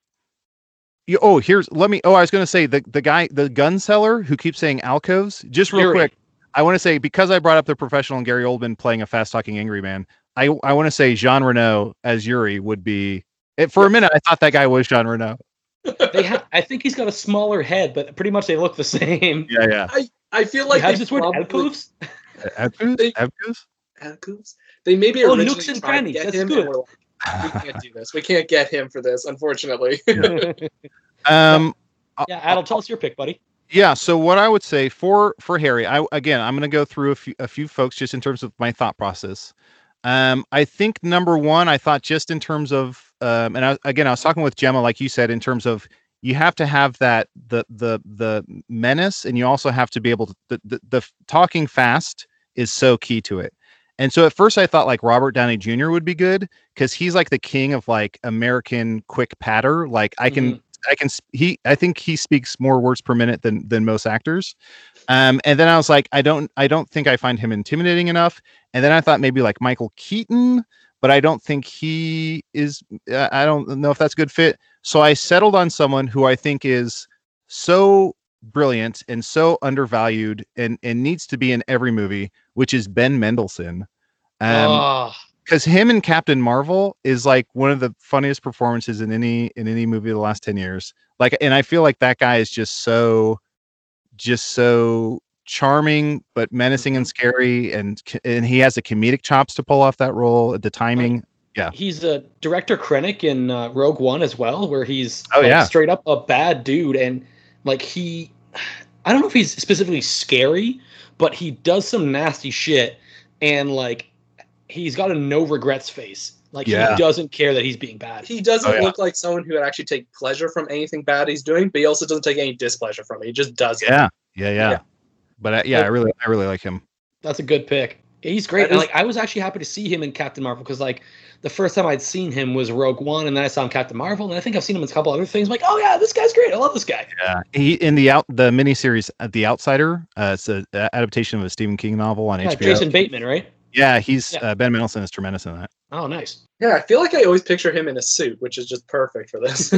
you, oh, here's let me. Oh, I was going to say the, the guy, the gun seller who keeps saying alcoves. Just real Gary. quick, I want to say, because I brought up the professional and Gary Oldman playing a fast talking angry man, I I want to say Jean Reno as Yuri would be. It, for yes. a minute, I thought that guy was Jean Reno. They ha- I think he's got a smaller head, but pretty much they look the same. Yeah, yeah. I, I feel like they just went alcoves. Alcoves. Alcoves. Alcoves. They maybe oh, nooks and crannies. That's good. We can't do this. We can't get him for this, unfortunately. Yeah. um, yeah, Adel, tell us your pick, buddy. Yeah, so what I would say for for Harry, I again, I'm going to go through a few, a few folks just in terms of my thought process. Um, I think number one, I thought just in terms of, um, and I, again, I was talking with Gemma, like you said, in terms of you have to have that the the the menace, and you also have to be able to the the, the talking fast is so key to it. And so at first I thought like Robert Downey Junior would be good, because he's like the king of like American quick patter. Like I can, mm-hmm. I can, he, I think he speaks more words per minute than, than most actors. Um, and then I was like, I don't, I don't think I find him intimidating enough. And then I thought maybe like Michael Keaton, but I don't think he is, uh, I don't know if that's a good fit. So I settled on someone who I think is so brilliant and so undervalued and, and needs to be in every movie, which is Ben Mendelsohn. Um, oh. because him and Captain Marvel is like one of the funniest performances in any in any movie of the last ten years. Like, and I feel like that guy is just so just so charming, but menacing and scary, and and he has the comedic chops to pull off that role. The timing. Yeah, he's a director Krennic in uh, Rogue One as well, where he's oh, like, yeah. straight up a bad dude, and like he, I don't know if he's specifically scary, but he does some nasty shit, and like he's got a no regrets face. Like yeah. he doesn't care that he's being bad. He doesn't oh, yeah. look like someone who would actually take pleasure from anything bad he's doing, but he also doesn't take any displeasure from it. He just does it. Yeah, yeah, yeah. yeah. But uh, yeah, like, I really, I really like him. That's a good pick. He's great. And, like, I was actually happy to see him in Captain Marvel because, like, the first time I'd seen him was Rogue One, and then I saw him Captain Marvel, and I think I've seen him in a couple other things. I'm like, oh yeah, this guy's great. I love this guy. Yeah, he in the out the miniseries The Outsider. Uh, it's an adaptation of a Stephen King novel on yeah, H B O. Jason Bateman, right? Yeah, he's yeah. Uh, Ben Mendelsohn is tremendous in that. Oh, nice. Yeah, I feel like I always picture him in a suit, which is just perfect for this.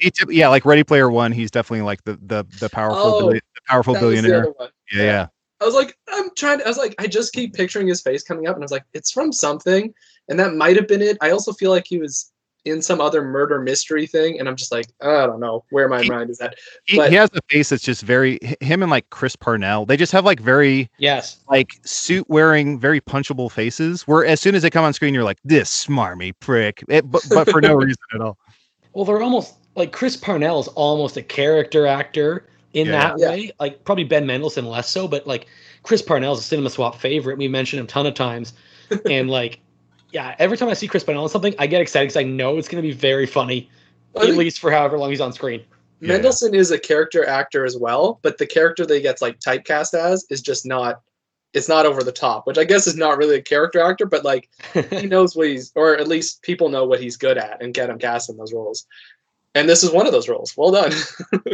he t- yeah, like Ready Player One, he's definitely like the the the powerful oh, billi- the powerful billionaire. Yeah, yeah. yeah. I was like, I'm trying to, I was like, I just keep picturing his face coming up, and I was like, it's from something, and that might have been it. I also feel like he was in some other murder mystery thing, and I'm just like, I don't know where my he, mind is at. But, he has a face that's just very, him and like Chris Parnell, they just have like very, yes, like suit wearing, very punchable faces, where as soon as they come on screen, you're like, this smarmy prick, it, but, but for no reason at all. Well, they're almost, like Chris Parnell is almost a character actor, in yeah. that way, like probably Ben Mendelsohn less so, but like Chris Parnell's a Cinema Swap favorite. We mentioned him a ton of times. And like, yeah, every time I see Chris Parnell on something, I get excited because I know it's going to be very funny, well, at think, least for however long he's on screen. Mendelsohn yeah. is a character actor as well, but the character that he gets like typecast as is just not, it's not over the top, which I guess is not really a character actor, but like he knows what he's, or at least people know what he's good at and get him cast in those roles. And this is one of those roles. Well done.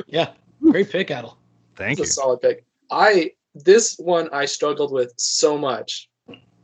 yeah. Great pick, Adel. Thank That's you. It's a solid pick. I this one I struggled with so much.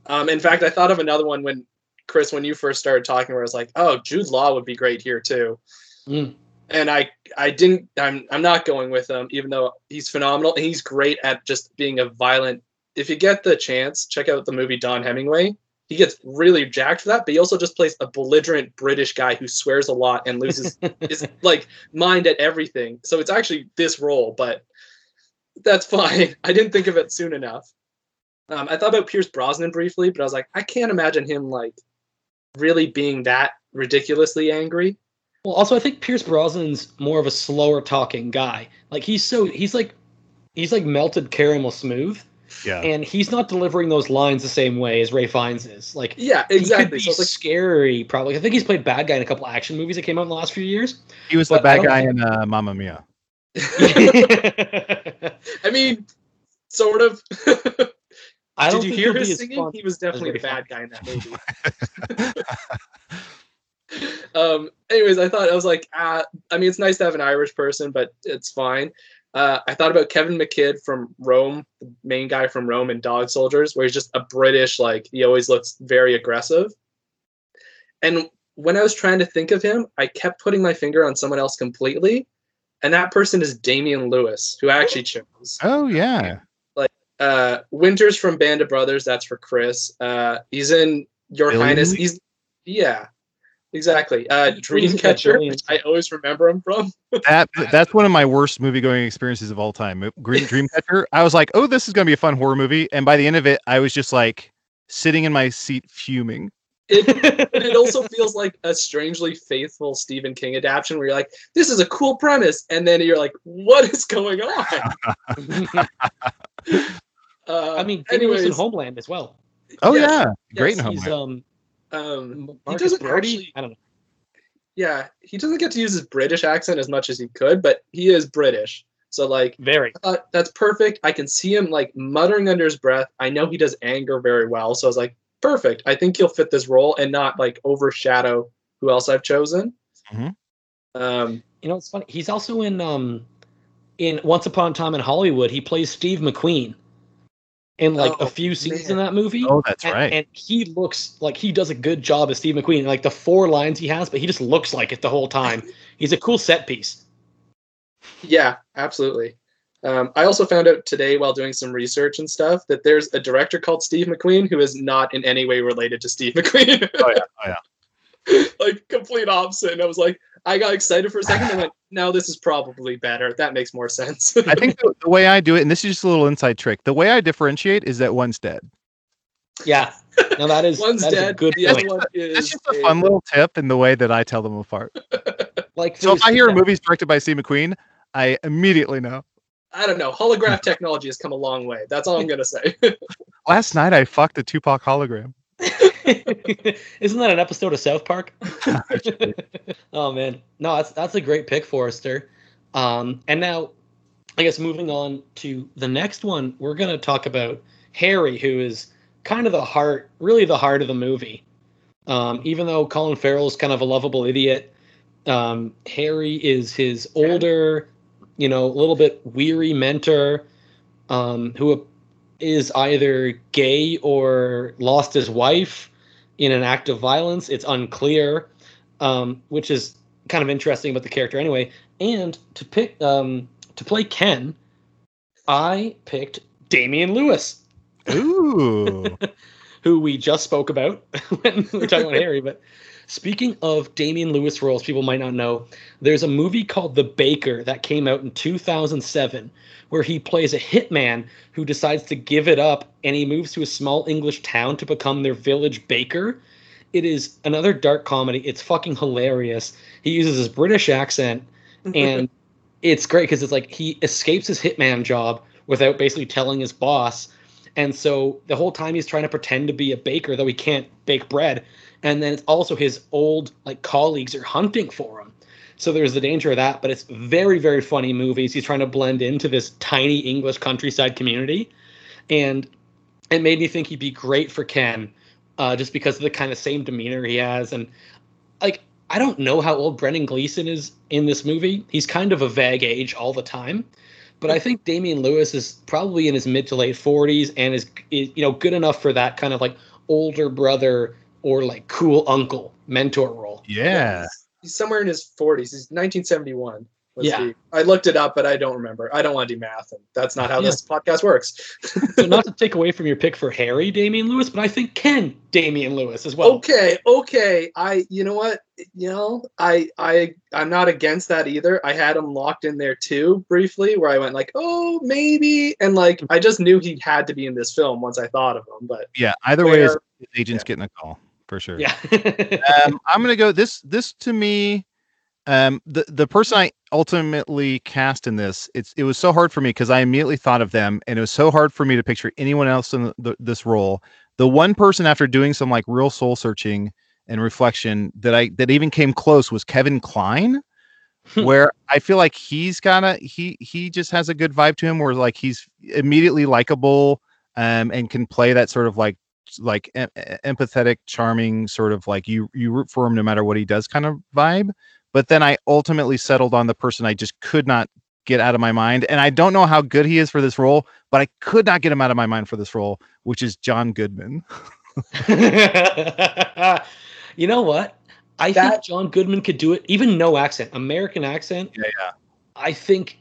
Um, in fact, I thought of another one when Chris, when you first started talking, where I was like, "Oh, Jude Law would be great here too," mm. and I I didn't. I'm I'm not going with him, even though he's phenomenal and he's great at just being a violent. If you get the chance, check out the movie Don Hemingway. He gets really jacked for that, but he also just plays a belligerent British guy who swears a lot and loses his like mind at everything. So it's actually this role, but that's fine. I didn't think of it soon enough. Um, I thought about Pierce Brosnan briefly, but I was like, I can't imagine him like really being that ridiculously angry. Well, also I think Pierce Brosnan's more of a slower talking guy. Like he's so he's like he's like melted caramel smooth. Yeah, and he's not delivering those lines the same way as Ralph Fiennes is. Like, yeah, exactly. He could be so like, scary, probably. I think he's played bad guy in a couple action movies that came out in the last few years. He was the bad guy think... in uh, Mamma Mia. I mean, sort of. I don't Did you hear his singing? He was definitely the bad guy in that movie. um. Anyways, I thought I was like, ah, I mean, it's nice to have an Irish person, but it's fine. Uh, I thought about Kevin McKidd from Rome, the main guy from Rome and Dog Soldiers, where he's just a British, like, he always looks very aggressive. And when I was trying to think of him, I kept putting my finger on someone else completely. And that person is Damian Lewis, who I actually chose. Oh, yeah. Like, uh, Winters from Band of Brothers, that's for Chris. Uh, he's in Your Billy? Highness. He's, yeah. Exactly. Uh, Dreamcatcher, which I always remember him from. that That's one of my worst movie-going experiences of all time. Dreamcatcher, I was like, oh, this is going to be a fun horror movie. And by the end of it, I was just like sitting in my seat fuming. It, it also feels like a strangely faithful Stephen King adaptation where you're like, this is a cool premise. And then you're like, what is going on? uh, I mean, he was in Homeland as well. Oh, yes, yeah. Great yes, in Homeland. Um, Um, he doesn't actually, I don't know. Yeah, he doesn't get to use his British accent as much as he could, but he is British. So, like, very. Uh, that's perfect. I can see him, like, muttering under his breath. I know he does anger very well. So I was like, perfect. I think he'll fit this role and not, like, overshadow who else I've chosen. Mm-hmm. Um, you know, it's funny. He's also in, um, in Once Upon a Time in Hollywood. He plays Steve McQueen. In like oh, a few scenes man. in that movie. Oh, that's and, right. And he looks like he does a good job as Steve McQueen. Like the four lines he has, but he just looks like it the whole time. He's a cool set piece. Yeah, absolutely. Um, I also found out today while doing some research and stuff that there's a director called Steve McQueen who is not in any way related to Steve McQueen. Oh yeah, oh yeah. Like complete opposite. And I was like, I got excited for a second and went, no, this is probably better. That makes more sense. I think the, the way I do it, and this is just a little inside trick, the way I differentiate is that one's dead. Yeah. No, that is, one's that dead, is a good yeah, point. One is that's just a fun dead. Little tip in the way that I tell them apart. Like, so if I hear a movie's directed by Steve McQueen, I immediately know. I don't know. Holograph technology has come a long way. That's all I'm going to say. Last night, I fucked a Tupac hologram. Isn't that an episode of South Park? Oh, man. No, that's that's a great pick, Forrester. Um, and now, I guess moving on to the next one, we're going to talk about Harry, who is kind of the heart, really the heart of the movie. Um, even though Colin Farrell is kind of a lovable idiot, um, Harry is his older... you know, a little bit weary mentor um, who is either gay or lost his wife in an act of violence. It's unclear, um, which is kind of interesting about the character anyway. And to pick um, to play Ken, I picked Damian Lewis. Ooh. Who we just spoke about when we were talking about Harry. But speaking of Damian Lewis roles, people might not know, there's a movie called The Baker that came out in two thousand seven where he plays a hitman who decides to give it up and he moves to a small English town to become their village baker. It is another dark comedy. It's fucking hilarious. He uses his British accent and it's great because it's like he escapes his hitman job without basically telling his boss. And so the whole time he's trying to pretend to be a baker, though he can't bake bread. And then it's also his old like colleagues are hunting for him. So there's the danger of that. But it's very, very funny movies. He's trying to blend into this tiny English countryside community. And it made me think he'd be great for Ken uh, just because of the kind of same demeanor he has. And like, I don't know how old Brendan Gleeson is in this movie. He's kind of a vague age all the time. But I think Damian Lewis is probably in his mid to late forties and is, is, you know, good enough for that kind of like older brother or like cool uncle mentor role. Yeah. He's, he's somewhere in his forties. He's nineteen seventy-one. Let's yeah. See. I looked it up, but I don't remember. I don't want to do math. And that's not how yeah. this podcast works. So not to take away from your pick for Harry, Damian Lewis, but I think Ken, Damian Lewis as well. Okay. Okay. I, you know what, you know, I, I, I'm not against that either. I had him locked in there too briefly where I went like, oh, maybe. And like, I just knew he had to be in this film once I thought of him, but yeah, either where, way is agents yeah. getting a call for sure. Yeah. um, I'm going to go this, this to me, Um, the, the person I ultimately cast in this, it's, it was so hard for me because I immediately thought of them and it was so hard for me to picture anyone else in the, the, this role. The one person after doing some like real soul searching and reflection that I, that even came close was Kevin Kline, where I feel like he's got a, he, he just has a good vibe to him where like, he's immediately likable, um, and can play that sort of like, like em- empathetic, charming sort of like you, you root for him no matter what he does kind of vibe. But then I ultimately settled on the person I just could not get out of my mind. And I don't know how good he is for this role, but I could not get him out of my mind for this role, which is John Goodman. You know what? I that, think John Goodman could do it. Even no accent, American accent. Yeah, yeah. I think,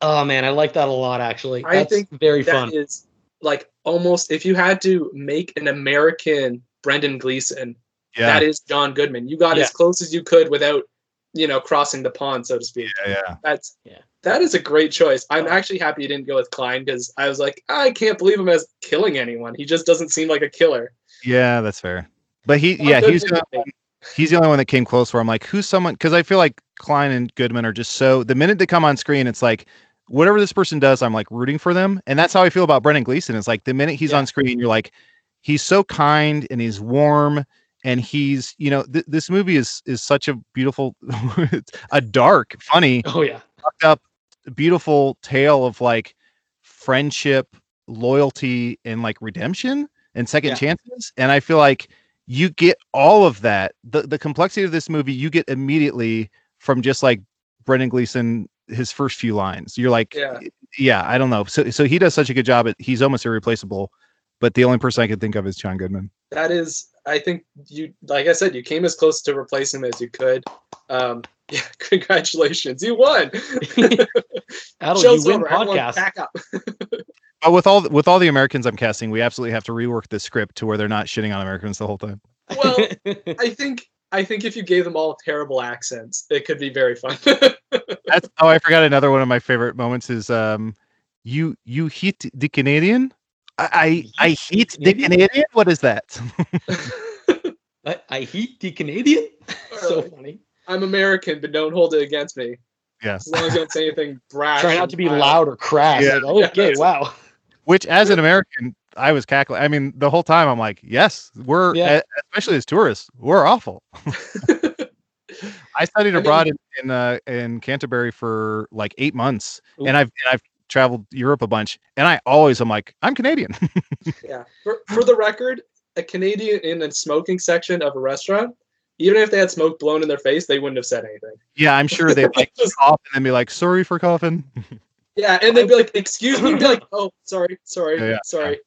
oh man, I like that a lot, actually. That's I think very that fun. Is like almost, if you had to make an American Brendan Gleeson, yeah. that is John Goodman. You got yeah. as close as you could without, you know, crossing the pond, so to speak. Yeah, yeah. That's yeah. that is a great choice. I'm actually happy you didn't go with Kline because I was like, I can't believe him as killing anyone. He just doesn't seem like a killer. Yeah, that's fair. But he, John yeah, Goodman he's the one, he's the only one that came close. Where I'm like, who's someone? Because I feel like Kline and Goodman are just so. The minute they come on screen, it's like whatever this person does, I'm like rooting for them, and that's how I feel about Brendan Gleeson. It's like the minute he's yeah. on screen, you're like, he's so kind and he's warm. And he's, you know, th- this movie is is such a beautiful, a dark, funny, oh yeah, fucked up, beautiful tale of like friendship, loyalty, and like redemption and second yeah. chances. And I feel like you get all of that. The the complexity of this movie you get immediately from just like Brendan Gleeson, his first few lines. You're like, yeah, yeah I don't know. So so he does such a good job. At, he's almost irreplaceable. But the only person I could think of is John Goodman. That is, I think you, like I said, you came as close to replacing him as you could. Um, yeah, congratulations, you won. That'll you win over. Podcast. Back up. uh, with all with all the Americans I'm casting, we absolutely have to rework this script to where they're not shitting on Americans the whole time. Well, I think I think if you gave them all terrible accents, it could be very fun. That's, oh, I forgot another one of my favorite moments is um, you you hit the Canadian. I I, I hit the Canadian. Canadian. What is that? I, I hate the Canadian. So funny. I'm American, but don't hold it against me. Yeah. As long as you don't say anything brash. Try not to be loud or crass. Yeah. Like, okay, yeah, wow. Which, as an American, I was cackling. I mean, the whole time I'm like, yes, we're, yeah. especially as tourists, we're awful. I studied abroad I mean, in in, uh, in Canterbury for like eight months, ooh. and I've and I've traveled Europe a bunch, and I always am like, I'm Canadian. Yeah. For, for the record, a Canadian in a smoking section of a restaurant, even if they had smoke blown in their face, they wouldn't have said anything. Yeah, I'm sure they'd like just cough and then be like, sorry for coughing. Yeah, and they'd be like, excuse me. They'd be like, oh, sorry, sorry, yeah, yeah, sorry.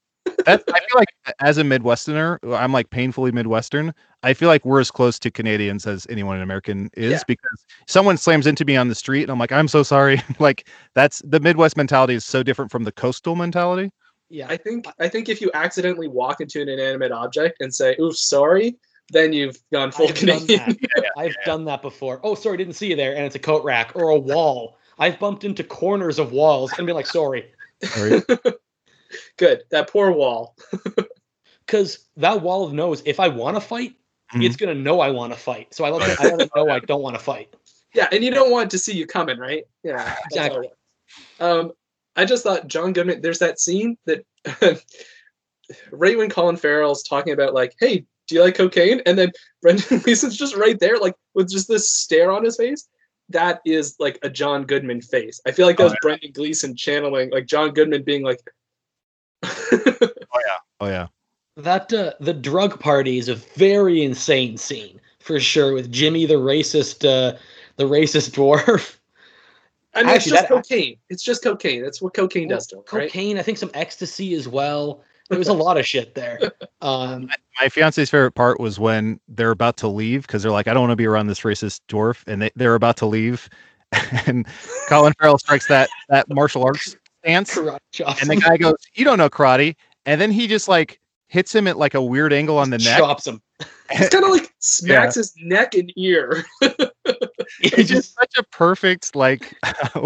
That's, I feel like as a Midwesterner, I'm like painfully Midwestern. I feel like we're as close to Canadians as anyone in American is yeah. because someone slams into me on the street and I'm like, I'm so sorry. Like that's the Midwest mentality is so different from the coastal mentality. Yeah, I think I think if you accidentally walk into an inanimate object and say, oof, sorry, then you've gone full I've Canadian. Done yeah, I've yeah. done that before. Oh, sorry, didn't see you there. And it's a coat rack or a wall. I've bumped into corners of walls and been like, sorry. sorry. Good. That poor wall. Because that wall knows if I want to fight, mm-hmm. it's going to know I want to fight. So I let it, I let it know I don't want to fight. Yeah, and you don't want to see you coming, right? Yeah, exactly. Um, I just thought John Goodman, there's that scene that right when Colin Farrell's talking about like, hey, do you like cocaine? And then Brendan Gleeson's just right there, like with just this stare on his face. That is like a John Goodman face. I feel like that was oh, yeah. Brendan Gleeson channeling, like John Goodman being like, oh yeah, oh yeah. That uh, the drug party is a very insane scene for sure with Jimmy, the racist, uh, the racist dwarf. I mean, Actually, it's just that, cocaine. It's just cocaine. That's what cocaine well, does to it, right? Cocaine, I think some ecstasy as well. There was a lot of shit there. Um, my, my fiance's favorite part was when they're about to leave because they're like, I don't want to be around this racist dwarf. And they, they're about to leave. And Colin Farrell strikes that that martial arts stance. And the guy goes, you don't know karate. And then he just like hits him at like a weird angle on the neck. Chops him. It's kind of like smacks yeah. his neck and ear. It's just such a perfect like.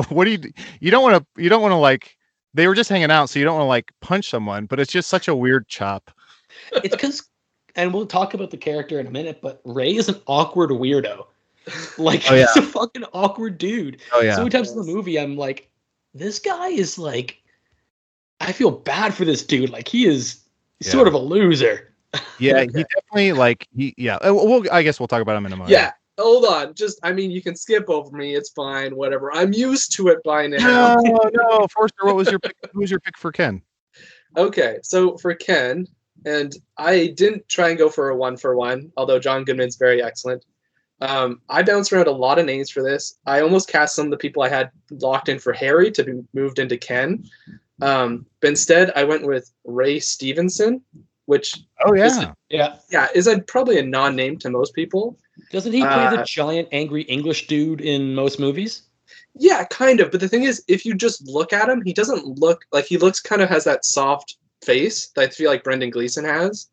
What do you do? You don't want to. You don't want to like. They were just hanging out, so you don't want to like punch someone. But it's just such a weird chop. It's because, and we'll talk about the character in a minute. But Ray is an awkward weirdo. Like oh, yeah. he's a fucking awkward dude. Oh yeah. So many times in the movie, I'm like, this guy is like, I feel bad for this dude. Like he is yeah. sort of a loser. Yeah, he definitely like he. Yeah, well, I guess we'll talk about him in a moment. Yeah. Hold on, just, I mean, you can skip over me, it's fine, whatever. I'm used to it by now. No, no, Forster, what was your pick? Who was your pick for Ken? Okay, so for Ken, and I didn't try and go for a one-for-one, although John Goodman's very excellent. Um, I bounced around a lot of names for this. I almost cast some of the people I had locked in for Harry to be moved into Ken. Um, but instead, I went with Ray Stevenson, which oh yeah. is, yeah. yeah, is a, probably a non-name to most people. Doesn't he play uh, the giant angry English dude in most movies? Yeah, kind of. But the thing is, if you just look at him, he doesn't look like he looks kind of has that soft face that I feel like Brendan Gleeson has.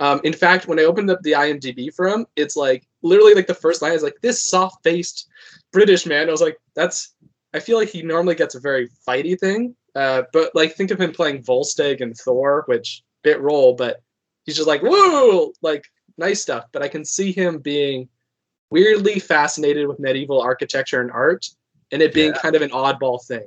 Um, in fact, when I opened up the IMDb for him, it's like literally like the first line is like this soft faced British man. I was like, that's I feel like he normally gets a very fighty thing. Uh, but like think of him playing Volstagg and Thor, which bit role, but he's just like, whoa, like nice stuff. But I can see him being weirdly fascinated with medieval architecture and art, and it being yeah. kind of an oddball thing.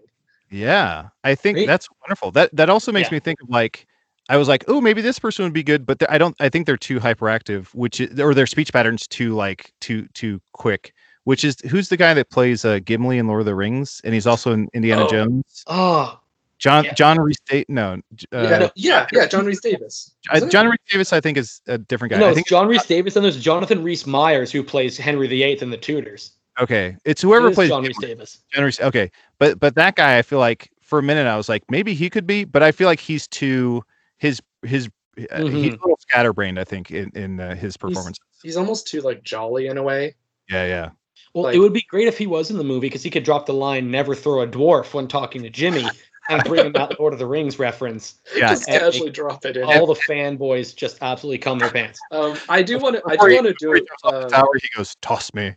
Yeah, I think Great. that's wonderful. That that also makes yeah. me think of like, I was like, oh, maybe this person would be good, but I don't. I think they're too hyperactive, which is, or their speech patterns too like too too quick. Which is who's the guy that plays uh, Gimli in Lord of the Rings, and he's also in Indiana oh. Jones. Oh, John yeah. John Rhys Davies. No, uh, yeah, no, yeah, yeah, John Rhys Davies. I, John Rhys Davies, I think, is a different guy. No, I think John Rhys Davies, and there's Jonathan Rhys Meyers who plays Henry the Eighth in The Tudors. Okay, it's whoever it plays John Rhys Davies. John Rhys, okay, but but that guy, I feel like for a minute I was like maybe he could be, but I feel like he's too his his mm-hmm. uh, he's a little scatterbrained. I think in in uh, his performance, he's, he's almost too like jolly in a way. Yeah, yeah. Well, like, it would be great if he was in the movie because he could drop the line, never throw a dwarf when talking to Jimmy, and bring him that Lord of the Rings reference. Yeah. Just and casually and drop it in. All the fanboys just absolutely cum their pants. Um, I do want to I do want to do it. Uh, tower, he goes, toss me.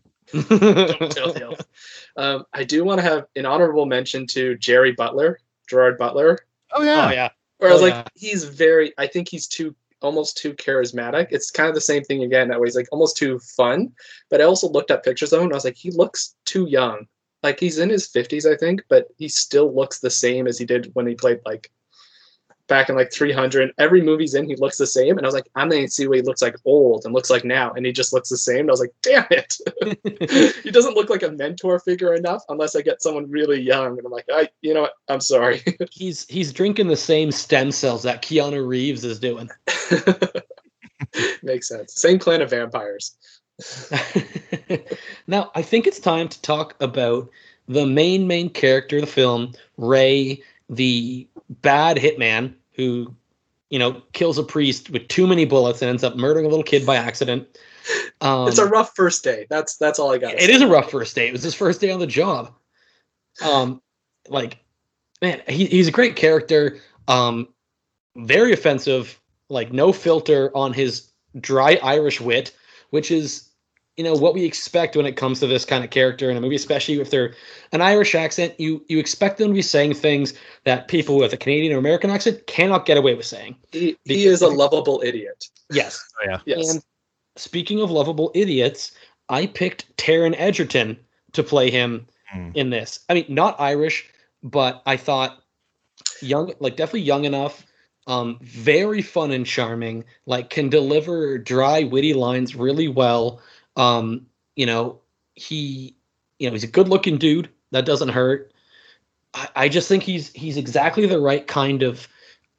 Don't tell the um, I do want to have an honorable mention to Jerry Butler, Gerard Butler. Oh, yeah. Oh, yeah. Where I was oh, like, yeah. he's very, I think he's too, almost too charismatic. It's kind of the same thing again, that way he's like almost too fun. But I also looked up pictures of him and I was like, he looks too young. Like he's in his fifties, I think, but he still looks the same as he did when he played like back in like three hundred. Every movie's in, he looks the same. And I was like, I'm going to see what he looks like old and looks like now. And he just looks the same. And I was like, damn it. He doesn't look like a mentor figure enough unless I get someone really young. And I'm like, I, you know what? I'm sorry. he's, he's drinking the same stem cells that Keanu Reeves is doing. Makes sense. Same clan of vampires. Now, I think it's time to talk about the main, main character of the film, Ray, the bad hitman who, you know, kills a priest with too many bullets and ends up murdering a little kid by accident. Um, it's a rough first day. That's that's all I got. It say. is a rough first day. It was his first day on the job. Um, like, man, he, he's a great character. Um, very offensive. Like, no filter on his dry Irish wit, which is, you know, what we expect when it comes to this kind of character in a movie, especially if they're an Irish accent. You you expect them to be saying things that people with a Canadian or American accent cannot get away with saying. He, he is a lovable idiot. Yes. Oh, yeah. Yes. And speaking of lovable idiots, I picked Taron Egerton to play him mm. in this. I mean, not Irish, but I thought young, like definitely young enough. Um, very fun and charming, like can deliver dry, witty lines really well. Um, you know, he, you know, he's a good looking dude. That doesn't hurt. I, I just think he's, he's exactly the right kind of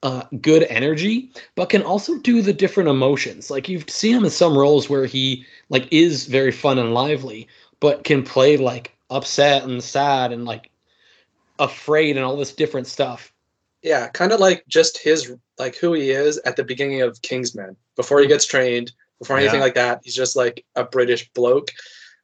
uh, good energy, but can also do the different emotions. Like you've seen him in some roles where he like is very fun and lively, but can play like upset and sad and like afraid and all this different stuff. Yeah, kind of like just his, like who he is at the beginning of Kingsman. Before he gets trained, before anything yeah. like that, he's just like a British bloke.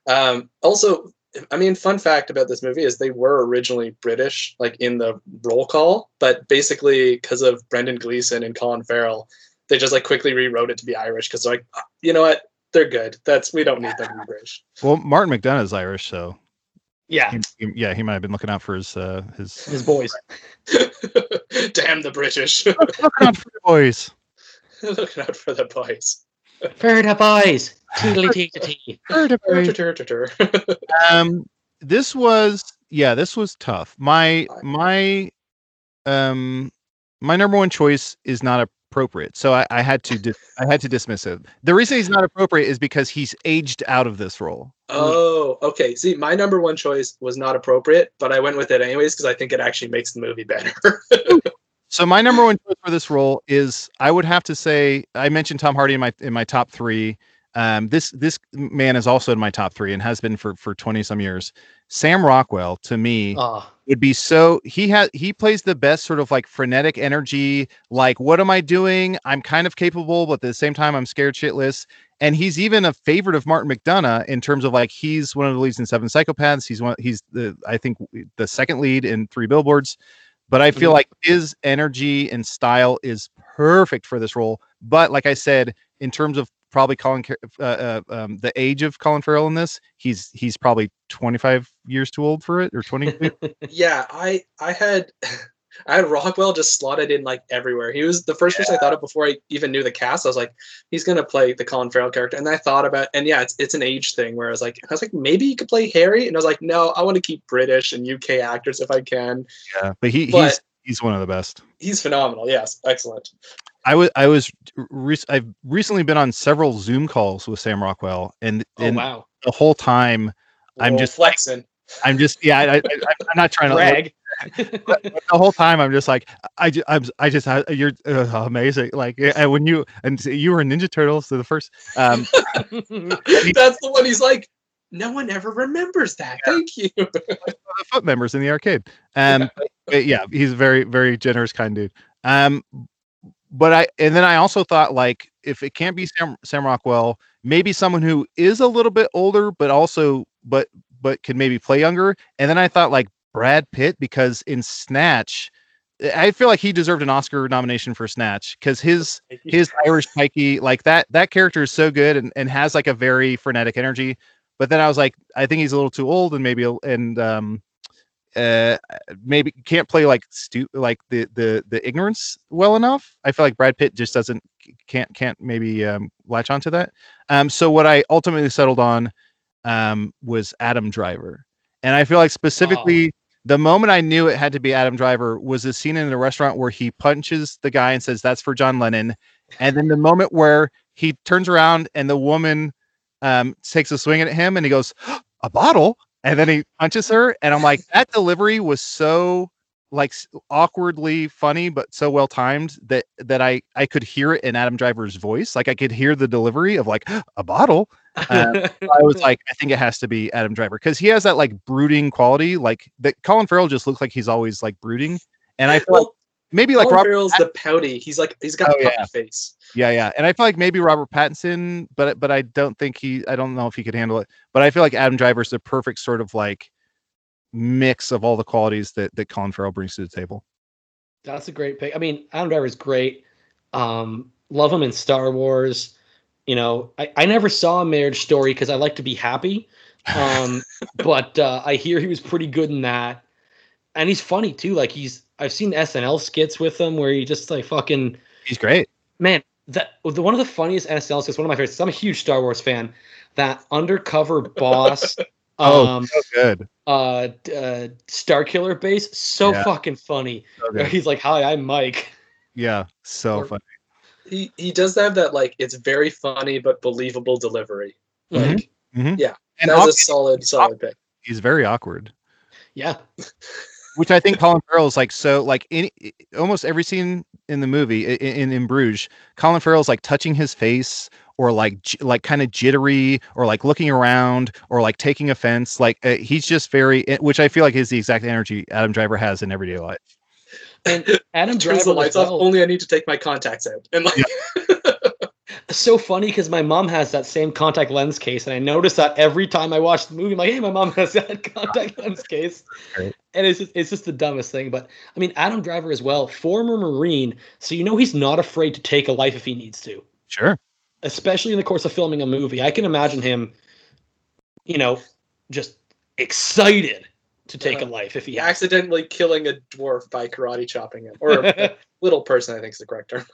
Um, also, I mean, fun fact about this movie is they were originally British, like in the roll call, but basically because of Brendan Gleeson and Colin Farrell, they just like quickly rewrote it to be Irish because they're like, you know what, they're good. That's we don't need them to be British. Well, Martin McDonagh is Irish, so. Yeah, he, he, yeah, he might have been looking out for his uh, his his boys. Damn the British! Looking out for the boys. Looking out for the boys. For the boys. For the boys. Um, this was yeah, this was tough. My my um my number one choice is not appropriate, so I, I had to dis- I had to dismiss it. The reason he's not appropriate is because he's aged out of this role. Oh, okay. See, my number one choice was not appropriate, but I went with it anyways because I think it actually makes the movie better. So my number one choice for this role is, I would have to say, I mentioned Tom Hardy in my in my top three. Um, this this man is also in my top three and has been for for twenty some years. Sam Rockwell, to me, oh. would be so he has he plays the best sort of like frenetic energy, like what am I doing? I'm kind of capable, but at the same time I'm scared shitless. And he's even a favorite of Martin McDonagh in terms of like he's one of the leads in Seven Psychopaths. He's one he's the I think the second lead in Three Billboards. But I feel mm-hmm. like his energy and style is perfect for this role. But like I said, in terms of probably Colin, uh, uh, um, the age of Colin Farrell in this, he's he's probably twenty-five years too old for it, or twenty. yeah, I I had I had Rockwell just slotted in like everywhere. He was the first yeah. person I thought of before I even knew the cast. I was like, he's gonna play the Colin Farrell character, and I thought about and yeah, it's it's an age thing where I was like, I was like maybe he could play Harry, and I was like, no, I want to keep British and U K actors if I can. Yeah, but he but he's he's one of the best. He's phenomenal. Yes, excellent. I was I was re- I've recently been on several Zoom calls with Sam Rockwell, and, and oh, wow. the whole time Whoa, I'm just flexing. I'm just yeah. I, I, I'm not trying to brag. The whole time I'm just like I just I'm, I just I, you're uh, amazing. Like and when you and you were in Ninja Turtles, so the first. Um, That's the one. He's like, no one ever remembers that. Yeah. Thank you. The foot members in the arcade. Um, yeah. yeah, he's a very very generous kind dude. Um. But I, and then I also thought, like, if it can't be Sam, Sam Rockwell, maybe someone who is a little bit older, but also but but could maybe play younger. And then I thought like Brad Pitt, because in Snatch, I feel like he deserved an Oscar nomination for Snatch, because his his Irish Pikey, like that that character is so good and, and has like a very frenetic energy. But then I was like, I think he's a little too old, and maybe and um uh maybe can't play like stu- like the the the ignorance well enough. I feel like Brad Pitt just doesn't can't can't maybe um latch onto that. Um so what I ultimately settled on um was Adam Driver. And I feel like specifically oh. the moment I knew it had to be Adam Driver was the scene in the restaurant where he punches the guy and says, "That's for John Lennon." And then the moment where he turns around and the woman um, takes a swing at him and he goes, "A bottle." And then he punches her. And I'm like, that delivery was so like awkwardly funny, but so well timed that, that I, I could hear it in Adam Driver's voice. Like I could hear the delivery of like a bottle. um, I was like, I think it has to be Adam Driver, because he has that like brooding quality, like that. Colin Farrell just looks like he's always like brooding, and I feel well, like maybe Colin like Robert Farrell's Pat- the pouty. He's like he's got oh, a pouty yeah. face. Yeah, yeah, and I feel like maybe Robert Pattinson, but but I don't think he. I don't know if he could handle it. But I feel like Adam Driver is the perfect sort of like mix of all the qualities that that Colin Farrell brings to the table. That's a great pick. I mean, Adam Driver is great. Um, love him in Star Wars. You know, I, I never saw a Marriage Story because I like to be happy. Um, but uh, I hear he was pretty good in that. And he's funny, too. Like, he's I've seen S N L skits with him where he just, like, fucking... He's great. Man, that the one of the funniest S N L skits, one of my favorites. I'm a huge Star Wars fan. That undercover boss... oh, um, so good. Uh, uh, Starkiller base. So yeah. fucking funny. So he's like, "Hi, I'm Mike." Yeah, so or, funny. He he does have that, like, it's very funny but believable delivery. Like, mm-hmm. yeah, and that's a solid, solid pick. He's very awkward. Yeah. Which I think Colin Farrell is like, so like in almost every scene in the movie in, in, in Bruges, Colin Farrell's like touching his face or like, j- like kind of jittery or like looking around or like taking offense. Like uh, he's just very, which I feel like is the exact energy Adam Driver has in everyday life. And Adam turns the lights off. Only I need to take my contacts out. And like, yeah. So funny because my mom has that same contact lens case, and I notice that every time I watch the movie, I'm like, "Hey, my mom has that contact lens case," right. And it's just, it's just the dumbest thing. But I mean, Adam Driver as well, former Marine, so you know he's not afraid to take a life if he needs to. Sure, especially in the course of filming a movie, I can imagine him, you know, just excited to take uh, a life if he accidentally has. Killing a dwarf by karate chopping him, or a little person, I think is the correct term.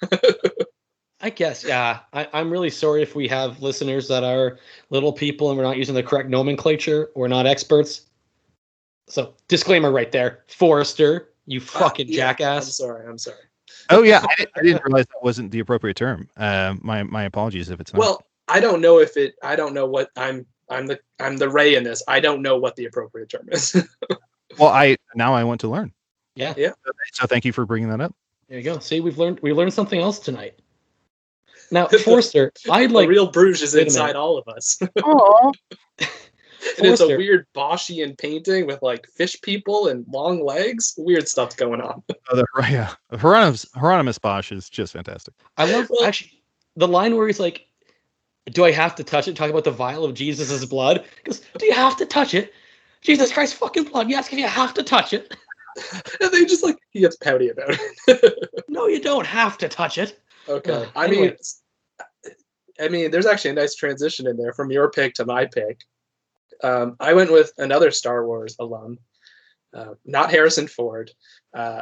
I guess, yeah. I, I'm really sorry if we have listeners that are little people and we're not using the correct nomenclature. We're not experts. So disclaimer right there, Forrester, you fucking uh, yeah, jackass. I'm sorry. I'm sorry. Oh yeah, I, I didn't realize that wasn't the appropriate term. Uh, my my apologies if it's not. Well, I don't know if it. I don't know what I'm. I'm the I'm the Ray in this. I don't know what the appropriate term is. Well, I now I want to learn. Yeah, yeah. So, so thank you for bringing that up. There you go. See, we've learned we learned something else tonight. Now, Forster, I'd like the real Bruges is inside all of us. Oh, and it's a weird Boschian painting with like fish people and long legs. Weird stuff's going on. Oh, the, yeah, Hieronymus, Hieronymus Bosch is just fantastic. I love well, actually the line where he's like, "Do I have to touch it?" Talking about the vial of Jesus' blood. Because do you have to touch it? Jesus Christ's fucking blood. You ask if you have to touch it. And they just like, he gets pouty about it. No, you don't have to touch it. Okay. Uh, I mean, I mean, there's actually a nice transition in there from your pick to my pick. Um, I went with another Star Wars alum, uh, not Harrison Ford, uh,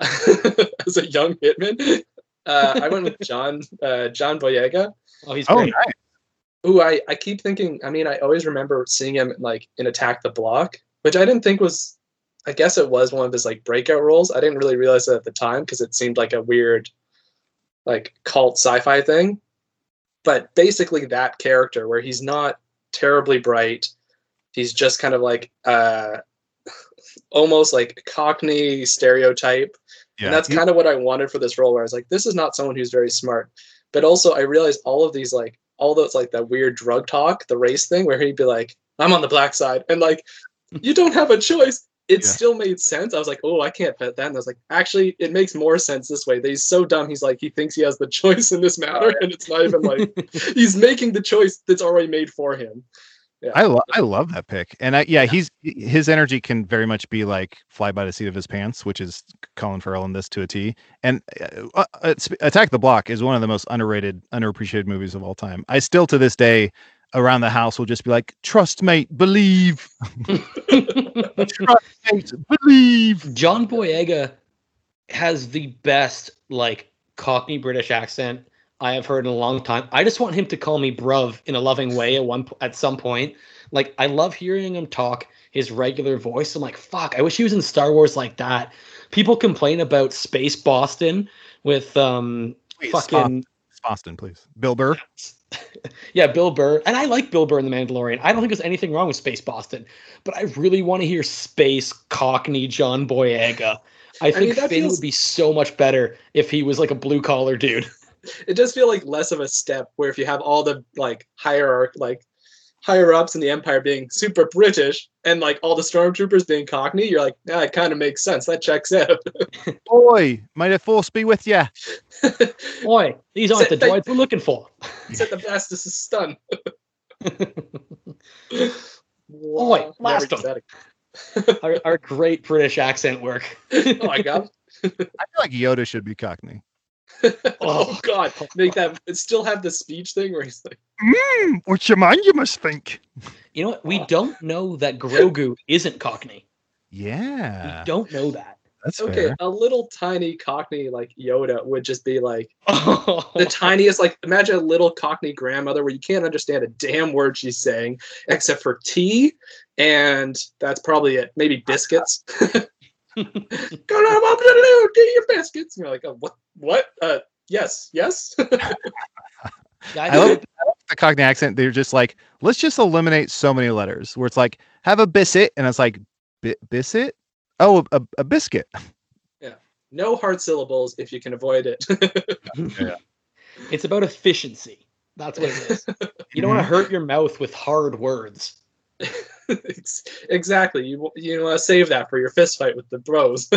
as a young hitman. Uh, I went with John, uh, John Boyega. Oh, he's great. Oh, nice. Ooh, I, I keep thinking, I mean, I always remember seeing him like in Attack the Block, which I didn't think was, I guess it was one of his like breakout roles. I didn't really realize that at the time because it seemed like a weird like cult sci-fi thing. But basically that character where he's not terribly bright. He's just kind of like uh, almost like Cockney stereotype. Yeah. And that's kind of what I wanted for this role where I was like, this is not someone who's very smart. But also I realized all of these like, although it's like that weird drug talk, the race thing where he'd be like, "I'm on the black side." And like, you don't have a choice. It yeah. still made sense. I was like, oh, I can't bet that. And I was like, actually, it makes more sense this way. That he's so dumb. He's like, he thinks he has the choice in this matter. Oh, yeah. And it's not even like, he's making the choice that's already made for him. Yeah. I love I love that pick, and I yeah, yeah he's his energy can very much be like fly by the seat of his pants, which is Colin Farrell in this to a T. And uh, uh, Attack the Block is one of the most underrated, underappreciated movies of all time. I still to this day around the house will just be like, trust mate, believe. Trust mate, believe. John Boyega has the best like Cockney British accent I have heard in a long time. I just want him to call me bruv in a loving way at one at some point. Like, I love hearing him talk his regular voice. I'm like, fuck, I wish he was in Star Wars like that. People complain about Space Boston with um please, fucking Boston, please. Bill Burr. Yeah, Bill Burr. And I like Bill Burr in The Mandalorian. I don't think there's anything wrong with Space Boston, but I really want to hear Space Cockney John Boyega. I, I think mean, Finn feels... would be so much better if he was like a blue collar dude. It does feel like less of a step where if you have all the like hierarch like higher ups in the Empire being super British and like all the stormtroopers being Cockney, you're like, yeah, it kind of makes sense. That checks out. Oi, may the force be with ya. Oi, these aren't the droids we're looking for. Set the fastest is stun. Wow. Oi, last one. our, our great British accent work. Oh my god. I feel like Yoda should be Cockney. Oh god, make that still have the speech thing where he's like, mm, what's your mind you must think. You know what? We don't know that Grogu isn't Cockney. Yeah. We don't know that. That's okay. Fair. A little tiny Cockney like Yoda would just be like oh. the tiniest, like imagine a little Cockney grandmother where you can't understand a damn word she's saying except for tea, and that's probably it. Maybe biscuits. Go on up the loo, get your biscuits. And you're like, oh, what? What? Uh, yes, yes. I, I love the Cockney accent. They're just like, let's just eliminate so many letters. Where it's like, have a biscuit, and it's like, biscuit? Oh, a, a biscuit. Yeah. No hard syllables if you can avoid it. Yeah. It's about efficiency. That's what it is. You don't want to hurt your mouth with hard words. Exactly. You you want to save that for your fist fight with the bros.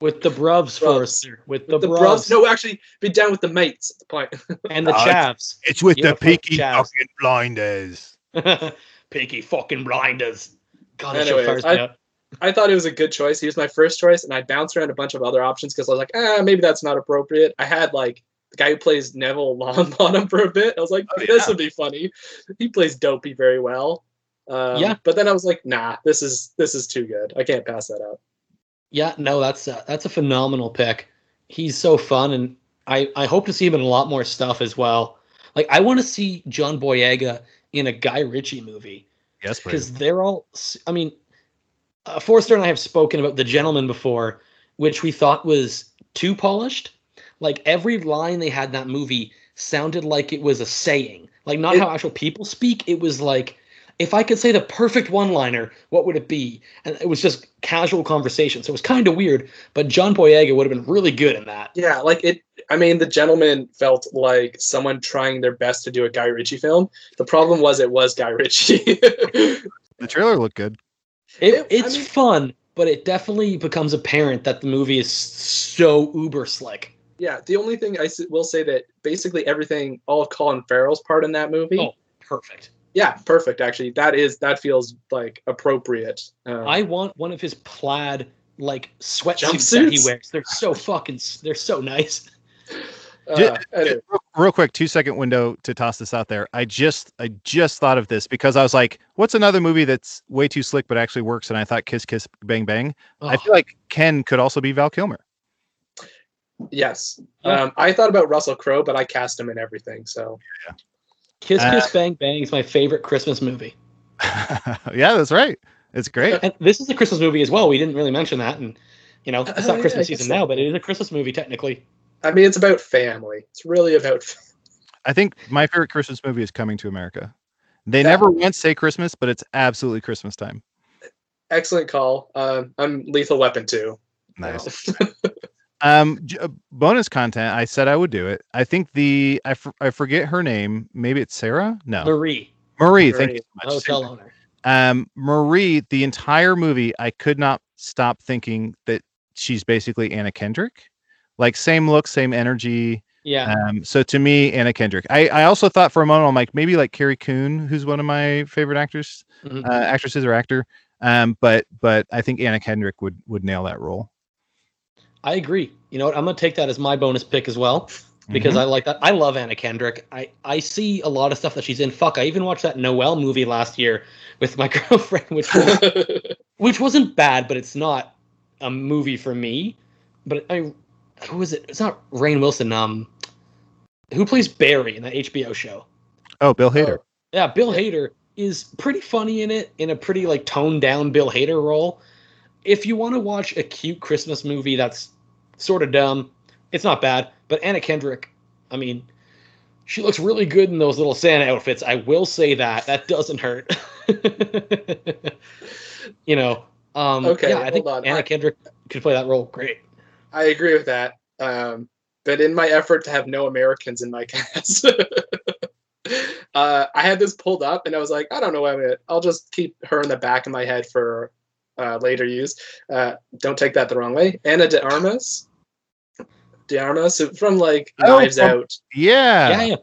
With the bruvs first. With, with the, the bruvs. bruvs. No, actually, be down with the mates at the point. And the no, chavs. It's, it's with you the Peaky fucking Blinders. Peaky fucking Blinders. God, anyway, fires I, me up. I thought it was a good choice. He was my first choice, and I bounced around a bunch of other options because I was like, ah, maybe that's not appropriate. I had like the guy who plays Neville Longbottom for a bit. I was like, oh, this yeah. would be funny. He plays Dopey very well. Um, yeah, but then I was like, nah, this is this is too good. I can't pass that up. Yeah, no, that's a, that's a phenomenal pick. He's so fun, and I, I hope to see him in a lot more stuff as well. Like, I want to see John Boyega in a Guy Ritchie movie. Yes, please. Because they're all, I mean, uh, Forster and I have spoken about The Gentleman before, which we thought was too polished. Like, every line they had in that movie sounded like it was a saying. Like, not it, how actual people speak. It was like, if I could say the perfect one-liner, what would it be? And it was just casual conversation. So it was kind of weird, but John Boyega would have been really good in that. Yeah, like it. I mean, The Gentleman felt like someone trying their best to do a Guy Ritchie film. The problem was it was Guy Ritchie. The trailer looked good. It, it's I mean, fun, but it definitely becomes apparent that the movie is so uber slick. Yeah, the only thing I will say that basically everything, all of Colin Farrell's part in that movie. Oh, perfect. Yeah, perfect. Actually, that is that feels like appropriate. Um, I want one of his plaid like sweatsuits that he wears. They're so fucking. They're so nice. Uh, just, anyway. real, real quick, two second window to toss this out there. I just I just thought of this because I was like, what's another movie that's way too slick but actually works? And I thought Kiss Kiss Bang Bang. Oh. I feel like Ken could also be Val Kilmer. Yes, yeah. um, I thought about Russell Crowe, but I cast him in everything. So. Yeah. Kiss Kiss uh, Bang Bang is my favorite Christmas movie. Yeah, that's right. It's great. And this is a Christmas movie as well. We didn't really mention that. And, you know, it's not uh, Christmas yeah, season so. now, but it is a Christmas movie, technically. I mean, it's about family. It's really about family. I think my favorite Christmas movie is Coming to America. They that, never once say Christmas, but it's absolutely Christmas time. Excellent call. Uh, I'm Lethal Weapon two. Nice. Wow. Um, bonus content. I said I would do it. I think the I, f- I forget her name. Maybe it's Sarah. No, Marie. Marie. Marie. Thank you so much. Hotel owner. Um, Marie. The entire movie, I could not stop thinking that she's basically Anna Kendrick. Like same look, same energy. Yeah. Um, so to me, Anna Kendrick. I, I also thought for a moment, I'm like, maybe like Carrie Coon, who's one of my favorite actors, mm-hmm. uh, actresses or actor. Um, but but I think Anna Kendrick would would nail that role. I agree. You know what? I'm going to take that as my bonus pick as well, because mm-hmm. I like that. I love Anna Kendrick. I, I see a lot of stuff that she's in. Fuck, I even watched that Noelle movie last year with my girlfriend, which was, which wasn't bad, but it's not a movie for me. But I, who was it? It's not Rainn Wilson. Um, who plays Barry in that H B O show? Oh, Bill Hader. Oh, yeah, Bill Hader is pretty funny in it, in a pretty like toned down Bill Hader role. If you want to watch a cute Christmas movie that's sort of dumb, it's not bad. But Anna Kendrick, I mean, she looks really good in those little Santa outfits. I will say that. That doesn't hurt. You know, um, okay, yeah, I think on. Anna I, Kendrick could play that role great. I agree with that. Um, but in my effort to have no Americans in my cast, uh, I had this pulled up and I was like, I don't know why I'm gonna, I'll just keep her in the back of my head for Uh, later use. Uh, don't take that the wrong way. Ana de Armas. De Armas from like oh, Knives from, Out. Yeah. Yeah, yeah.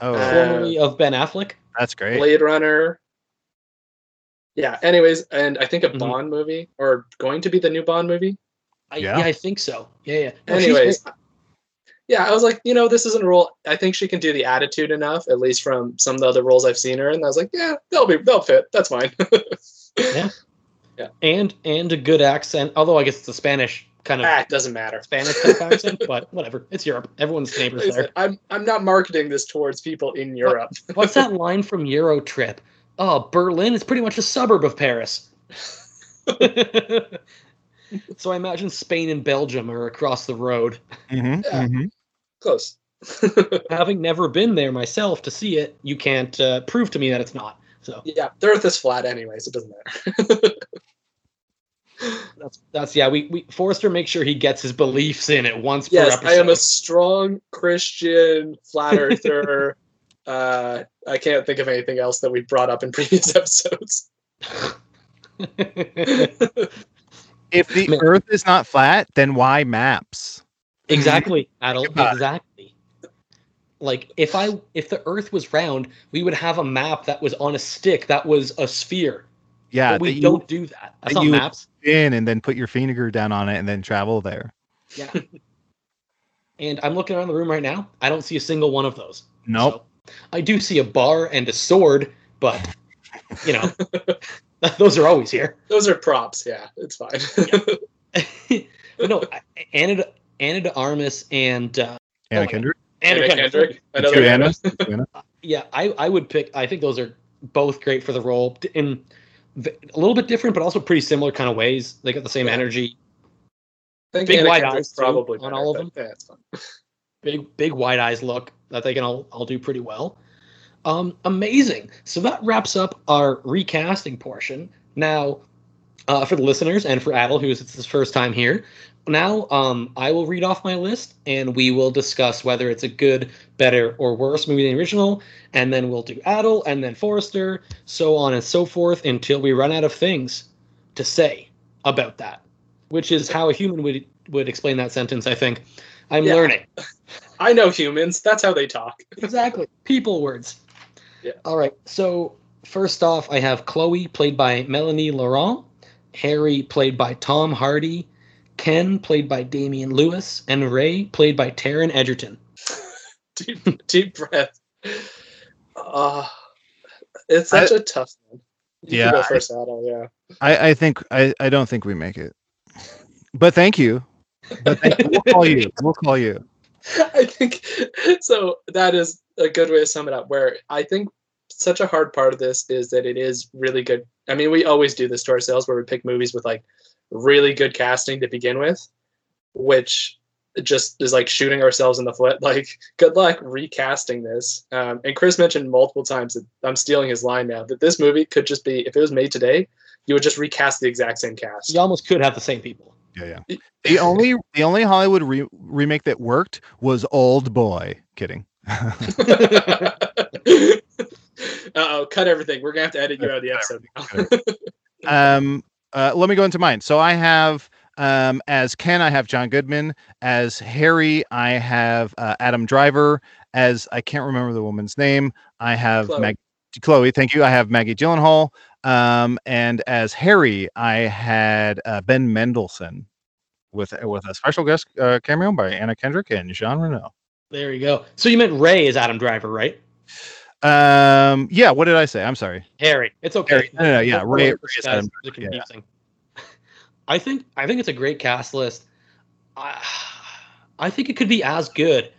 Oh. Uh, formerly of Ben Affleck. That's great. Blade Runner. Yeah. Anyways, and I think a mm-hmm. Bond movie, or going to be the new Bond movie. I, yeah. yeah, I think so. Yeah, yeah. Well, anyways. Yeah, I was like, you know, this isn't a role. I think she can do the attitude enough, at least from some of the other roles I've seen her in. I was like, yeah, they'll be they'll fit. That's fine. Yeah. Yeah. And and a good accent, although I guess it's a Spanish kind of... Ah, it doesn't matter. Spanish kind of accent, but whatever. It's Europe. Everyone's neighbors Listen, there. I'm I'm not marketing this towards people in Europe. What, what's that line from Eurotrip? Oh, Berlin is pretty much a suburb of Paris. So I imagine Spain and Belgium are across the road. Mm-hmm, yeah. mm-hmm. Close. Having never been there myself to see it, you can't uh, prove to me that it's not. So. Yeah, the Earth is flat anyways, so it doesn't matter. that's that's yeah. We we Forrester makes sure he gets his beliefs in it once yes, per episode. Yes, I am a strong Christian flat earther. uh, I can't think of anything else that we brought up in previous episodes. If the Man. Earth is not flat, then why maps? Exactly, adult. Exactly. Like, if I if the Earth was round, we would have a map that was on a stick that was a sphere. Yeah, but we you, don't do that. That's that not maps. In and then put your finger down on it and then travel there. Yeah. And I'm looking around the room right now. I don't see a single one of those. Nope. So, I do see a bar and a sword, but you know, those are always here. Those are props. Yeah, it's fine. Yeah. No, Anna Anna de Armas and uh, Anna oh Kendrick. Anna Kendrick. Another Anna. Anna. Yeah, I, I would pick. I think those are both great for the role in a little bit different, but also pretty similar kind of ways. They got the same yeah. energy. I think big Anna wide Kendrick's eyes probably too, better, on all of them. Yeah, it's fun. Big big wide eyes look that they can all, all do pretty well. Um, amazing. So that wraps up our recasting portion. Now, uh, for the listeners and for Adel, who is it's his first time here. Now, um, I will read off my list, and we will discuss whether it's a good, better, or worse movie than the original, and then we'll do Adel, and then Forrester, so on and so forth, until we run out of things to say about that, which is how a human would would explain that sentence, I think. I'm yeah. learning. I know humans. That's how they talk. Exactly. People words. Yeah. All right. So first off, I have Chloe, played by Melanie Laurent, Harry, played by Tom Hardy, Ken, played by Damian Lewis, and Ray, played by Taron Egerton. deep, deep breath. Uh, it's such I, a tough one. You yeah, first I, battle, yeah. I, I think I, I don't think we make it. But thank you. But thank you. We'll call you. We'll call you. I think so. That is a good way to sum it up. Where I think such a hard part of this is that it is really good. I mean, we always do this to ourselves where we pick movies with like really good casting to begin with, which just is like shooting ourselves in the foot. Like, good luck recasting this. Um, and Chris mentioned multiple times that I'm stealing his line now, that this movie could just be, if it was made today, you would just recast the exact same cast. You almost could have the same people. Yeah, yeah. The only the only Hollywood re- remake that worked was Old Boy. Kidding. Uh-oh, cut everything. We're going to have to edit you out of the episode now. um, Uh, let me go into mine. So I have Um, as Ken, I have John Goodman. As Harry, I have uh, Adam Driver. As I can't remember the woman's name, I have Chloe. Mag- Chloe thank you. I have Maggie Gyllenhaal. Um, and as Harry, I had uh, Ben Mendelsohn with with a special guest uh, cameo by Anna Kendrick and Jean Reno. There you go. So you meant Ray is Adam Driver, right? Um. Yeah. What did I say? I'm sorry. Harry. It's okay. Harry. No, no, no. Yeah. Ray, Ray is Adam Driver. Yeah. I think I think it's a great cast list. I I think it could be as good,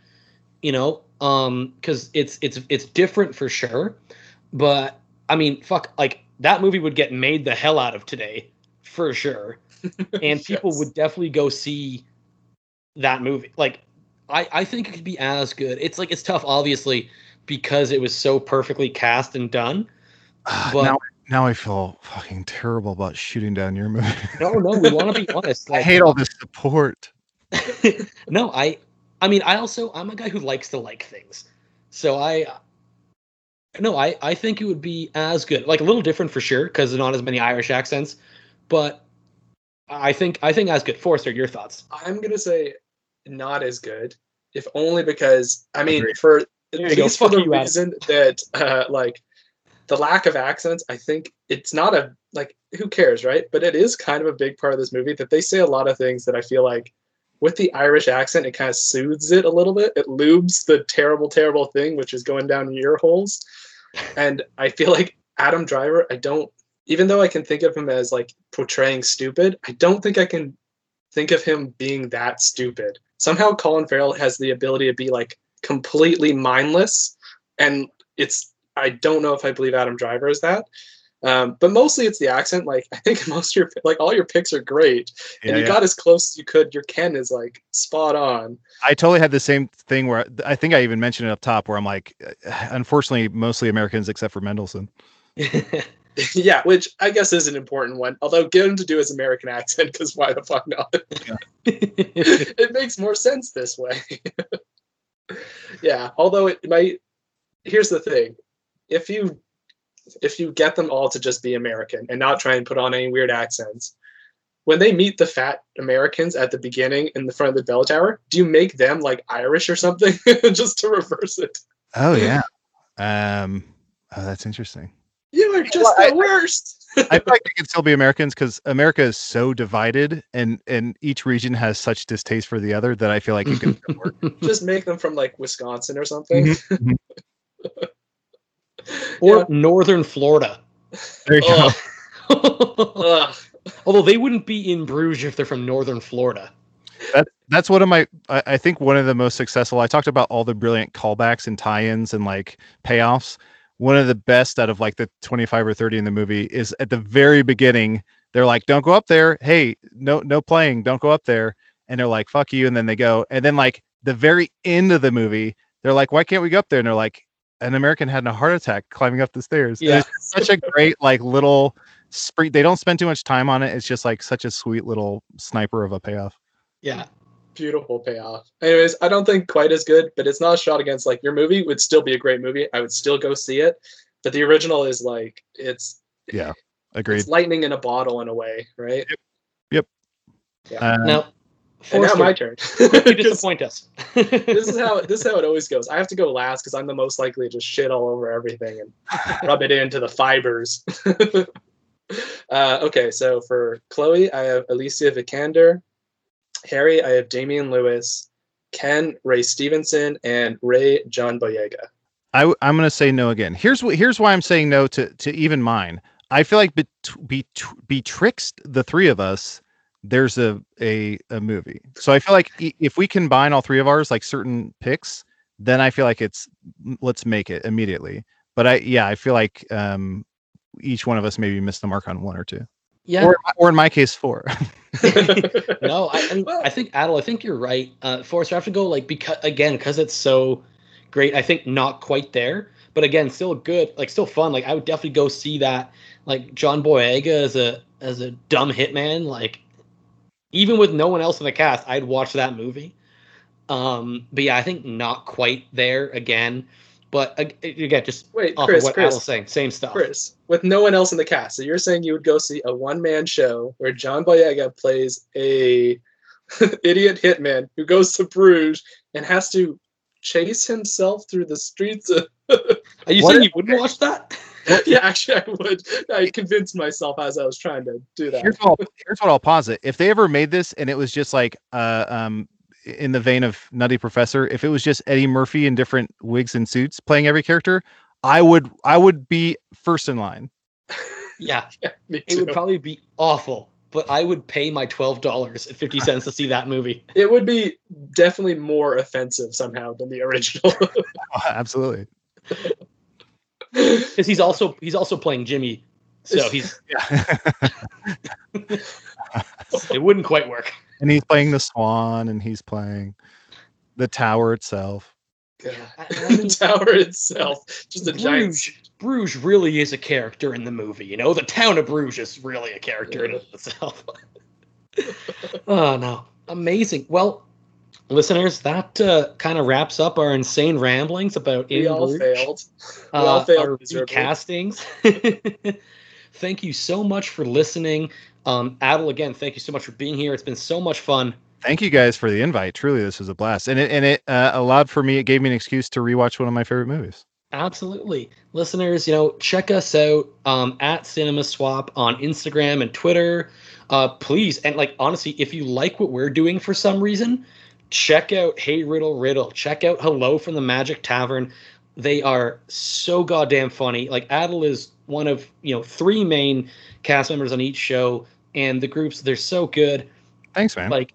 you know, um, because it's it's it's different for sure. But I mean, fuck, like that movie would get made the hell out of today for sure, and people yes. would definitely go see that movie. Like, I I think it could be as good. It's like it's tough, obviously, because it was so perfectly cast and done. Uh, but. Now- Now I feel fucking terrible about shooting down your movie. No, no, we want to be honest. Like, I hate all this support. no, I, I mean, I also, I'm a guy who likes to like things. So I, no, I, I think it would be as good, like a little different for sure, because not as many Irish accents, but I think, I think as good. Forrester, your thoughts? I'm going to say not as good, if only because, I mean, Agreed. for at least for the reason that, uh, like, the lack of accents, I think it's not a, like, who cares, right? But it is kind of a big part of this movie that they say a lot of things that I feel like with the Irish accent, it kind of soothes it a little bit. It lubes the terrible, terrible thing, which is going down ear holes. And I feel like Adam Driver, I don't, even though I can think of him as, like, portraying stupid, I don't think I can think of him being that stupid. Somehow Colin Farrell has the ability to be, like, completely mindless. And it's, I don't know if I believe Adam Driver is that, um, but mostly it's the accent. Like I think most of your, like all your picks are great, and yeah, you yeah. got as close as you could. Your Ken is like spot on. I totally had the same thing where I think I even mentioned it up top where I'm like, unfortunately, mostly Americans except for Mendelsohn. yeah, which I guess is an important one. Although get him to do his American accent because why the fuck not? Yeah. It makes more sense this way. yeah, although it might. Here's the thing. If you if you get them all to just be American and not try and put on any weird accents, when they meet the fat Americans at the beginning in the front of the bell tower, do you make them like Irish or something just to reverse it? Oh yeah, um, oh that's interesting. You are just well, the I, worst. I, I feel like they can still be Americans because America is so divided, and and each region has such distaste for the other that I feel like it could work. Just make them from like Wisconsin or something. Mm-hmm. Or yeah. Northern Florida. There you oh. go. Although they wouldn't be in Bruges if they're from Northern Florida. That, that's one of my, I, I think one of the most successful, I talked about all the brilliant callbacks and tie-ins and like payoffs. One of the best out of like the twenty-five or thirty in the movie is at the very beginning, they're like, don't go up there. Hey, no, no playing. Don't go up there. And they're like, fuck you. And then they go. And then like the very end of the movie, they're like, why can't we go up there? And they're like, an American had a heart attack climbing up the stairs. Yeah. It's such a great, like, little spree. They don't spend too much time on it. It's just like such a sweet little sniper of a payoff. Yeah. Beautiful payoff. Anyways, I don't think quite as good, but it's not a shot against like your movie would still be a great movie. I would still go see it. But the original is like, it's, yeah, agreed. It's lightning in a bottle in a way, right? Yep. yep. Yeah. Um, now, And now my turn. You disappoint us. this is how this is how it always goes. I have to go last because I'm the most likely to just shit all over everything and rub it into the fibers. uh, okay, so for Chloe, I have Alicia Vikander. Harry, I have Damian Lewis. Ken, Ray Stevenson, and Ray John Boyega. I, I'm going to say no again. Here's what. Here's why I'm saying no to to even mine. I feel like bet, bet, betwixt the three of us. There's a, a a movie. So I feel like if we combine all three of ours, like certain picks, then I feel like it's, let's make it immediately. But I, yeah, I feel like um, each one of us maybe missed the mark on one or two. Yeah. Or, or in my case, four. no, I, I, mean, I think, Adel, I think you're right. Uh, Forrester, I have to go like, because again, because it's so great. I think not quite there, but again, still good, like still fun. Like I would definitely go see that. Like John Boyega as a, as a dumb hitman, like, even with no one else in the cast, I'd watch that movie. Um, but yeah, I think not quite there again. But again, just Wait, off Chris, of what Chris, Adler's saying, same stuff. Chris, with no one else in the cast, so you're saying you would go see a one-man show where John Boyega plays a idiot hitman who goes to Bruges and has to chase himself through the streets of... Are you what? saying you wouldn't watch that? Yeah, actually, I would. I convinced myself as I was trying to do that. Here's what I'll, here's what I'll posit. If they ever made this and it was just like... Uh, um, in the vein of Nutty Professor, if it was just Eddie Murphy in different wigs and suits playing every character, I would I would be first in line. Yeah, yeah, it would probably be awful, but I would pay my twelve dollars and fifty cents to see that movie. It would be definitely more offensive somehow than the original. Oh, absolutely. Because he's also he's also playing Jimmy, so he's yeah. It wouldn't quite work. And he's playing the Swan, and he's playing the tower itself. God. The tower itself, just a Bruges, giant. Bruges really is a character in the movie, you know. The town of Bruges is really a character yeah. in itself. Oh no, amazing! Well, listeners, that uh, kind of wraps up our insane ramblings about we In all Bruges. Failed. We uh, all failed. Our recastings. Thank you so much for listening. Um, Adel, again, thank you so much for being here. It's been so much fun. Thank you guys for the invite. Truly, this was a blast. And it, and it uh, allowed for me, it gave me an excuse to rewatch one of my favorite movies. Absolutely. Listeners, you know, check us out um, at Cinema Swap on Instagram and Twitter. Uh, please, and like, honestly, if you like what we're doing for some reason, check out Hey Riddle Riddle. Check out Hello from the Magic Tavern. They are so goddamn funny. Like, Adel is one of, you know, three main cast members on each show, and the groups, they're so good. Thanks, man. Like,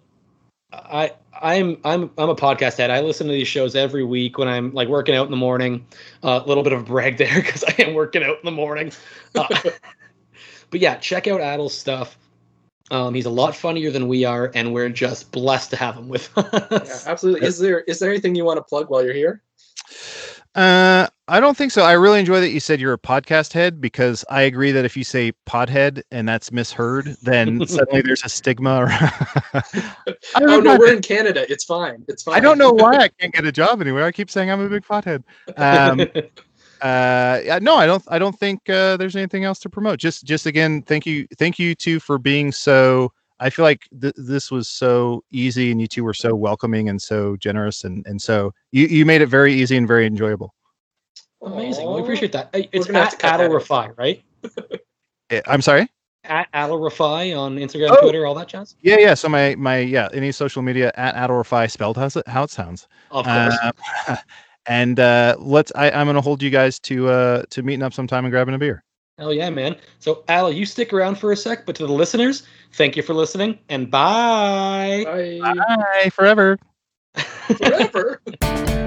I, I'm, I'm, I'm a podcast head. I listen to these shows every week when I'm like working out in the morning. A uh, little bit of a brag there because I am working out in the morning. Uh, but yeah, check out Adel's stuff. Um, he's a lot funnier than we are, and we're just blessed to have him with us. Yeah, absolutely. Is there, is there anything you want to plug while you're here? Uh, I don't think so. I really enjoy that you said you're a podcast head, because I agree that if you say podhead and that's misheard, then suddenly there's a stigma. Or oh no, we're in Canada. It's fine. It's fine. I don't know why I can't get a job anywhere. I keep saying I'm a big pothead. Um, uh, no, I don't. I don't think uh, there's anything else to promote. Just, just again, thank you, thank you two for being so. I feel like th- this was so easy, and you two were so welcoming and so generous. And, and so you, you made it very easy and very enjoyable. Amazing. Aww. We appreciate that. It's at Adler Fai, right? I'm sorry? At Adler Fai on Instagram, oh. Twitter, all that jazz? Yeah, yeah. So my, my yeah, any social media, at Adler Fai, spelled how it, how it sounds. Of course. Uh, and uh, let's, I, I'm going to hold you guys to uh, to meeting up sometime and grabbing a beer. Hell yeah, man. So, Al, you stick around for a sec, but to the listeners, thank you for listening, and bye. Bye. Bye. Forever. Forever.